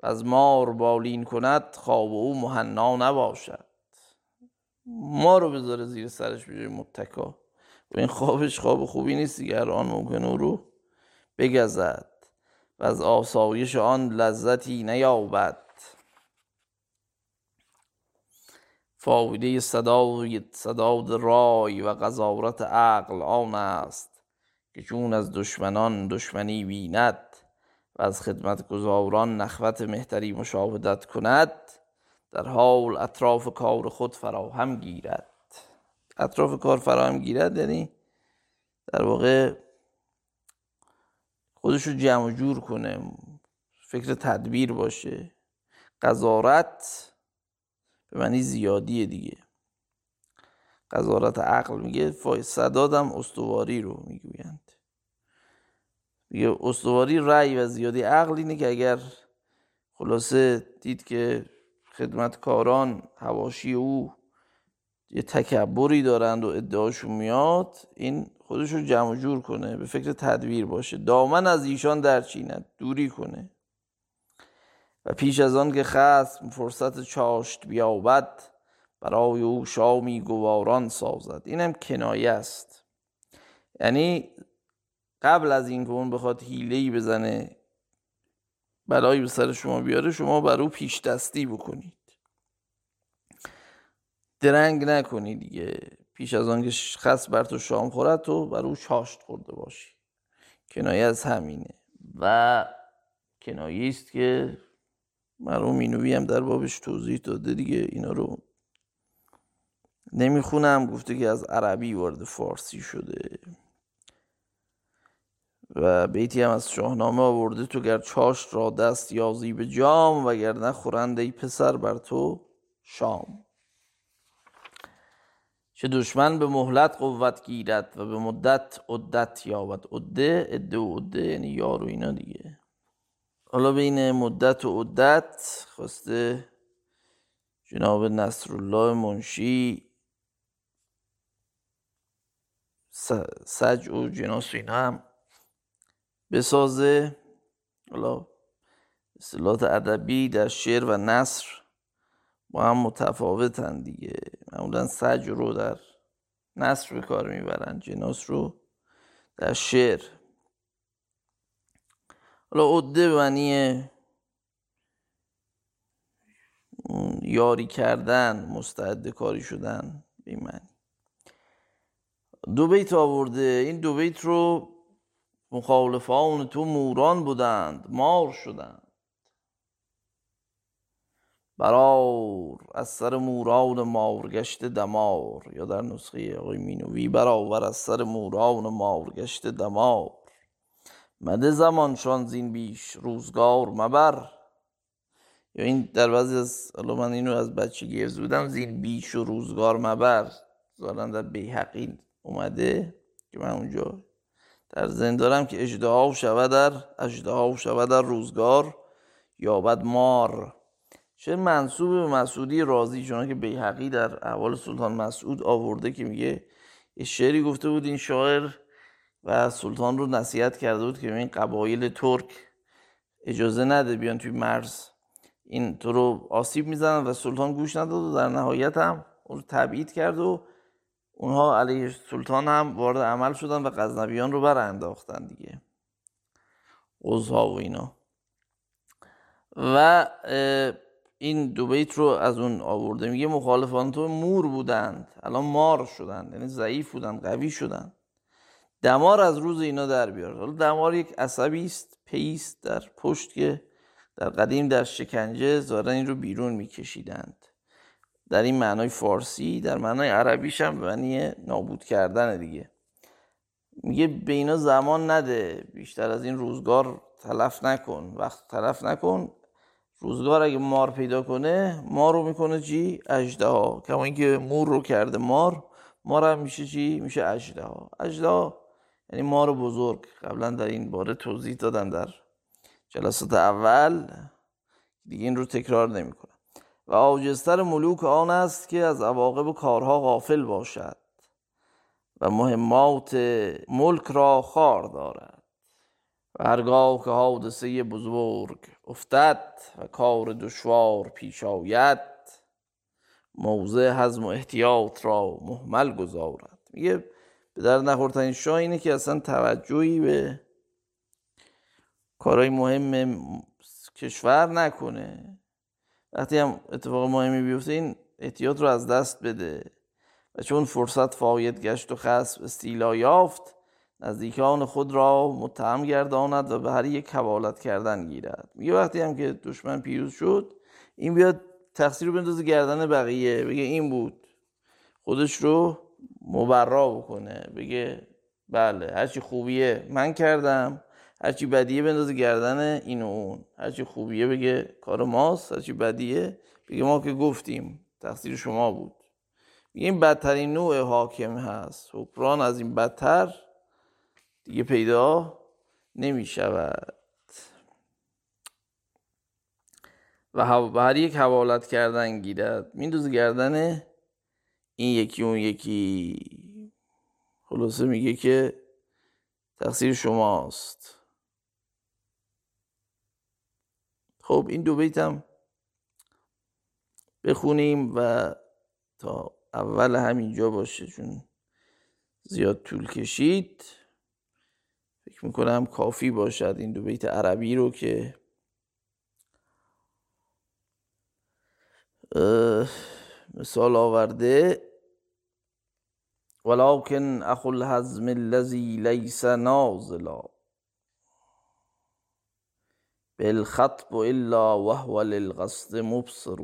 و از مار بالین کند، خواب او مهنا نباشد. ما رو بذاره زیر سرش بجای متکا و این خوابش خواب خوبی نیست دیگر، آن ممکنه او رو بگزد و از آسایش آن لذتی نیابد. فایده سداد رای و قضاوت عقل آن است که چون از دشمنان دشمنی بیند و از خدمتگزاران نخوت مهتری مشاهدت کند، در حال اطراف کار خود فراهم گیرد. اطراف کار فراهم گیرد یعنی در واقع خودشو جمع جور کنه، فکر تدبیر باشه. قضاوت به معنی زیادیه دیگه. قضاوت عقل میگه فایصداد هم استواری رو میگویند. میگه استواری رأی و زیادی عقل اینه که اگر خلاصه دید که خدمتکاران حواشی او یه تکبری دارند و ادعاشون میاد، این خودش رو جمع جور کنه، به فکر تدبیر باشه، دامن از ایشان درچیند، دوری کنه. و پیش از آن که خصم فرصت چاشت بیابد، برای او شامی گواران سازد. اینم کنایه است، یعنی قبل از این که اون بخواد حیله‌ای بزنه بلایی به سر شما بیاره، شما بر او پیش دستی بکنید، درنگ نکنی دیگه. پیش از آن که خصم بر تو شام خورد، تو بر او چاشت خورده باشی. کنایه از همینه. و کنایه است که مرحوم مینوی هم در بابش توضیح داده دیگه، اینا رو نمیخونم. گفته که از عربی وارد فارسی شده. و بیتی هم از شاهنامه آورده: تو گر چاشت را دست یازی به جام، وگر نخورند ای پسر بر تو شام. چه دشمن به مهلت قوت گیرد و به مدت عدت یابد. عده عده و عده یعنی یار و اینا دیگه. حالا بین مدت و عدت خواسته جناب نصر الله منشی سج و جناس و اینا هم بسازه. حالا اصطلاحات ادبی در شعر و نثر با هم متفاوتن دیگه. معمولا سج رو در نثر به کار میبرن، جناس رو در شعر. حالا عده به معنی یاری کردن، مستعد کاری شدن به معنی. دو بیت آورده، این دو بیت رو: مخالفان تو موران بودند، مار شدند، برآور از سر موران مارگشته دمار. یا در نسخه آقای مینوی: برآور از سر موران مارگشته دمار، مده زمانشان زین بیش روزگار مبر. یا این در بعضی از، من اینو از بچگی حفظ بودم، زین بیش و روزگار مبر، ظاهرا در بیهقی اومده که من اونجا در ذهن دارم که اژدها شود در اژدها شود در روزگار یابد مار. چه منسوب به مسعودی رازی، چون که بیهقی در احوال سلطان مسعود آورده که میگه یه شعری گفته بود این شاعر و سلطان رو نصیحت کرده بود که این قبایل ترک اجازه نده بیان توی مرز، این تو رو آسیب میزنن، و سلطان گوش نداد و در نهایت هم اون رو تبعید کرد و اونها علیه سلطان هم وارد عمل شدن و غزنویان رو برانداختن دیگه، اوزها و اینا. و این دو بیت رو از اون آورده، میگه مخالفان تو مور بودند، الان مار شدند، یعنی ضعیف بودند، قوی شدند. دمار از روز اینا در بیار. حالا دمار یک عصبی است، پیست در پشت که در قدیم در شکنجه ظاهرا این رو بیرون میکشیدند. در این معنای فارسی، در معنای عربیش هم معنی نابود کردن دیگه. میگه به اینا زمان نده، بیشتر از این روزگار تلف نکن، وقت تلف نکن. روزگار اگه مار پیدا کنه، مار رو میکنه چی؟ اژدها. کما اینکه مور رو کرده مار، مار هم میشه چی؟ میشه اژدها. اژدها یعنی مار بزرگ. قبلا در این باره توضیح دادم در جلسات اول، دیگه این رو تکرار نمیکنه. و عاجزتر ملوک آن است که از عواقب کارها غافل باشد و مهمات ملک را خوار دارد. و هرگاه که حادثه بزرگ افتد و کار دشوار پیش آید، موضع هضم و احتیاط را مهمل گذارد. میگه به در نخورتن شاه اینه که اصلا توجهی به کارهای مهم کشور نکنه، وقتی هم اتفاق مهمی بیفته این احتیاط رو از دست بده. و چون فرصت فایت گشت و خصم استیلا یافت، نزدیکان خود را متهم گرداند و به هر یک حوالت کردن گیرد. میگه وقتی هم که دشمن پیروز شد، این بیاد تقصیر رو بندازه گردن بقیه، بگه این بود، خودش رو مبرا بکنه، بگه بله هرچی خوبیه من کردم، هرچی بدیه بندازه گردن این و اون، هرچی خوبیه بگه کار ماست، هرچی بدیه بگه ما که گفتیم تقصیر شما بود. میگه این بدترین نوع حاکم هست، حکمران از این بدتر دیگه پیدا نمی شود. و به هر یک حوالت کردن گیرد، میندازه گردن این یکی اون یکی. خلاصه میگه که تقصیر شماست. خب این دو بیت هم بخونیم و تا اول همینجا باشه، چون زیاد طول کشید. فکر میکنم کافی باشد این دو بیت عربی رو که مثال آورده. ولکن اخو الهضم الذی لیس نازلا بالخطب الا وهو للقصد مبصر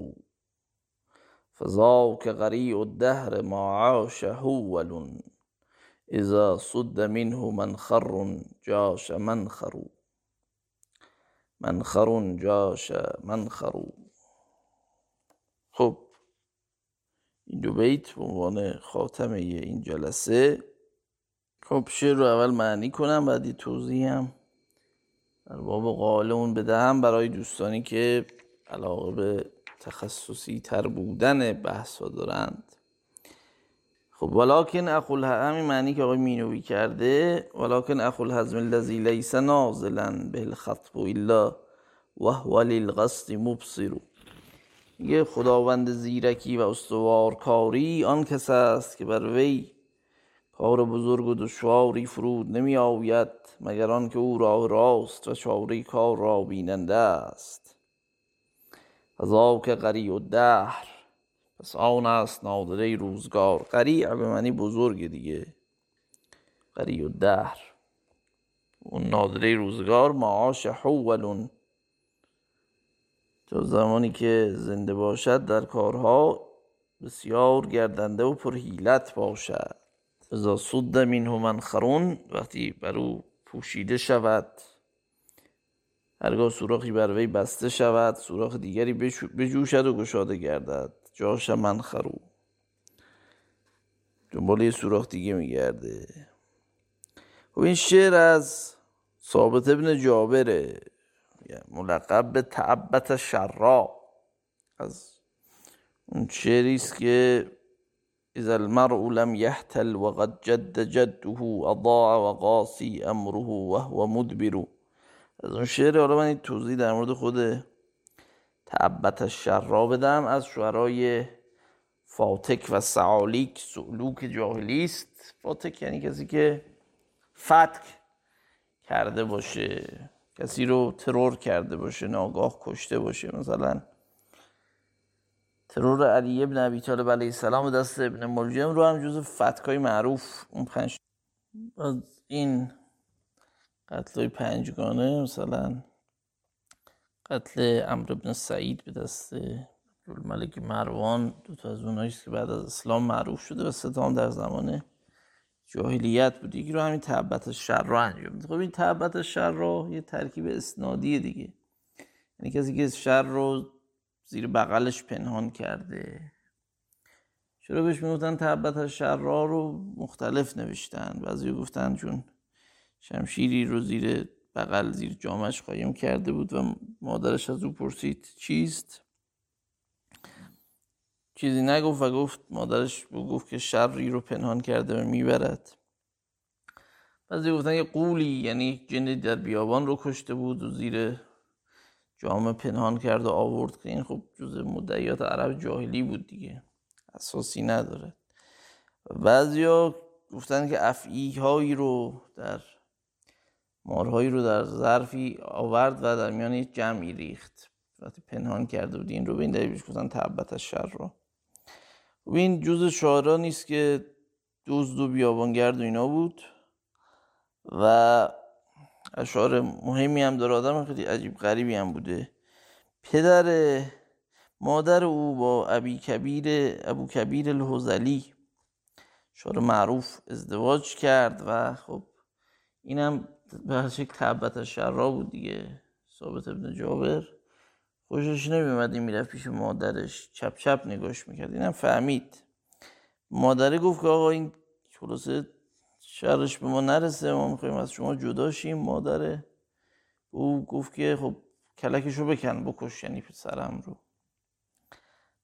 فذاک غریء الدهر ما عاش هول اذا صد منه منخر جاش منخر منخر جاش منخر. خب این دو بیت به عنوان خاتمه این جلسه. خب شعر رو اول معنی کنم، بعدی توضیح هم در باب قالون بدهم برای دوستانی که علاقه به تخصصی تر بودن بحث ها دارند. خب ولکن اخل، همین معنی که آقای مینوی کرده، ولکن اخل هضم الذی لیس نازلا به الخطب الا وهو للقصد مبصر. یه خداوند زیرکی و استوارکاری آن کس است که بر وی کار بزرگ و دشواری فرود نمی آید، مگر آن که او راه راست و چاره کار را بیننده است. فذاک غریء الدهر، پس آن است نادره روزگار. غریع به معنی بزرگ دیگه. غریء الدهر، اون نادره روزگار. معاش حولون، تا زمانی که زنده باشد در کارها بسیار گردنده و پرحیلت باشد. اذا صد منه منخر، وقتی بر او پوشیده شود، هرگاه سوراخی بر وی بسته شود، سوراخ دیگری بجوشد و گشاده گردد. جاش منخر، دنبال یه سوراخ دیگه میگرده. و این شعر از ثابت ابن جابره، ملقب به تعبت شرّا، از اون شعری است که اذا المرء لم يحتل وقد جد جده اضاع وقاصي امره وهو مدبر. از اون شعر. حالا من این توضیح در مورد خود تعبت شرّا بدم از شعرای فاتک و سعالیک سلوک جاهلی است. فاتک یعنی کسی که فتک کرده باشه، کسی رو ترور کرده باشه، ناگاه کشته باشه. مثلا ترور علی بن ابی طالب علیه السلام و دست ابن ملجم رو هم جز فتکای معروف اون پنج از این قتلای پنجگانه، مثلا قتل عمرو بن سعید به دست ملک مروان، دو تا از اوناییست که بعد از اسلام معروف شده و ستام در زمان جاهلیت بود. یکی رو همین تبت شر رو انجام میده. خب این تبت شر رو یه ترکیب اسنادیه دیگه، یعنی کسی که شر رو زیر بغلش پنهان کرده. چرا بهش میگفتن تبت شر رو؟ مختلف نوشتن. بعضی گفتن چون شمشیری رو زیر بغل زیر جامش قایم کرده بود و مادرش از او پرسید چیست، چیزی نگفت و گفت مادرش گفت که شری رو پنهان کرده و میبرد. بعضی گفتن یه قولی، یعنی جنی در بیابان رو کشته بود و زیر جامه پنهان کرد و آورد، که این خب جزء مدعیات عرب جاهلی بود دیگه، اساسی نداره. بعضیا گفتن که افعیهایی رو در مارهایی رو در ظرفی آورد و در میان یک جمعی ریخت وقتی پنهان کرده بود، این رو به این دلیل بهش گفتن تبت شر رو. و این جزء شاعران نیست که دزد و بیابانگرد و اینا بود و اشعار مهمی هم داره، آدم خیلی عجیب غریبی هم بوده. پدر مادر او با ابی کبیر ابو کبیر الهذلی شاعر معروف ازدواج کرد و خب اینم به هر شکل تبت شر بود دیگه. ثابت ابن جابر خوشش نمیومد، این میرفت پیش مادرش چپ چپ نگاش میکرد، اینم فهمید. مادره گفت که آقا این خلاصه شرش به ما نرسه، ما میخواییم از شما جدا شیم. مادره او گفت که خب کلکش رو بکن، بکش یعنی پسرم رو.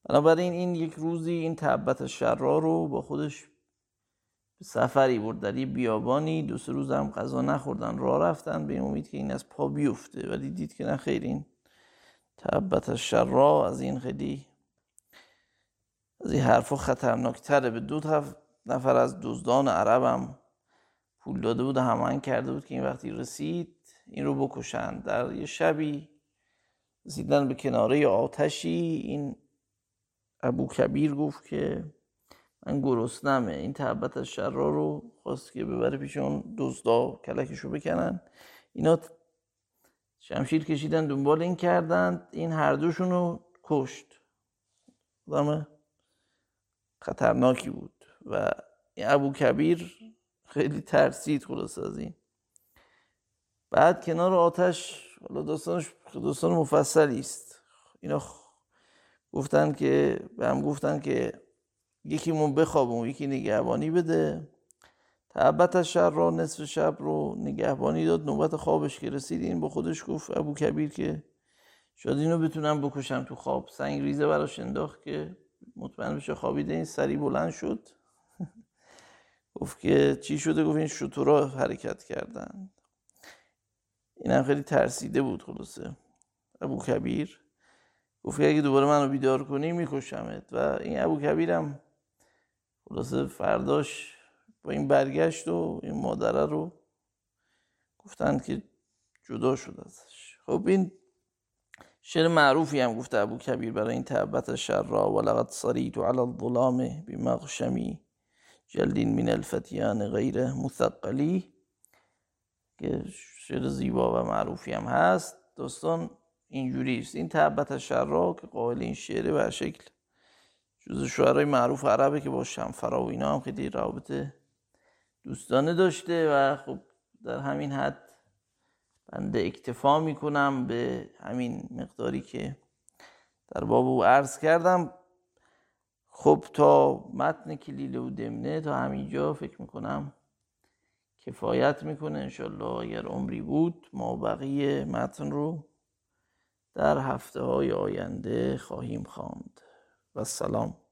بنابراین این یک روزی این تبت شر رو با خودش به سفری برد در یه بیابانی. دو سه روز هم غذا نخوردن، راه رفتن به این امید که این از پا بیفته، ولی دید که نه خیر، این تبت شر از این خیلی از این حرفا خطرناکتره. به دو نفر از دزدان عرب هم پول داده بود و هماهنگ کرده بود که این وقتی رسید این رو بکشند. در یه شبی رسیدن به کناره آتشی، این ابو کبیر گفت که من گرسنمه. این تبت شر رو خواست که ببره پیش اون دزدا کلکش رو بکنن. اینا شمشیر کشیدن دنبال این کردند، این هر دوشون رو کشت. آدم خطرناکی بود و ابو کبیر خیلی ترسید خلاص از این. بعد کنار آتش، حالا داستانش داستان مفصلی است. اینا گفتن که به هم گفتن که یکیمون بخوابون یکی نگهبانی بده. تبت شر را نصف شب رو نگهبانی داد. نوبت خوابش که رسید این با خودش گفت ابو کبیر که شاید اینو بتونم بکشم تو خواب. سنگ ریزه براش انداخت که مطمئن بشه خوابیده. این سری بلند شد گفت که چی شده؟ گفت این شتورا حرکت کردن. اینم خیلی ترسیده بود خلاصه. ابو کبیر گفت اگه دوباره منو بیدار کنی میکشمت. و این ابو کبیرم خلاصه فرداش با این برگشت و این مادره رو گفتن که جدا شد ازش. خب این شعر معروفی هم گفته ابو کبیر برای این تبت شر را. و لقد صریت علی الظلام بمغشمی جلدین من الفتیان غیر مثقلی، که شعر زیبا و معروفی هم هست. داستان اینجوری است. این تبت شر را که قائل این شعر به شکل جزء شعرهای معروف عربه که با شمفرا و اینا هم خیلی رابطه دوستانه داشته و خب در همین حد بنده اکتفا میکنم به همین مقداری که در باب او عرض کردم. خب تا متن کلیله و دمنه تا همینجا فکر میکنم کفایت میکنه. انشالله اگر عمری بود ما بقیه متن رو در هفته های آینده خواهیم خواند. و سلام.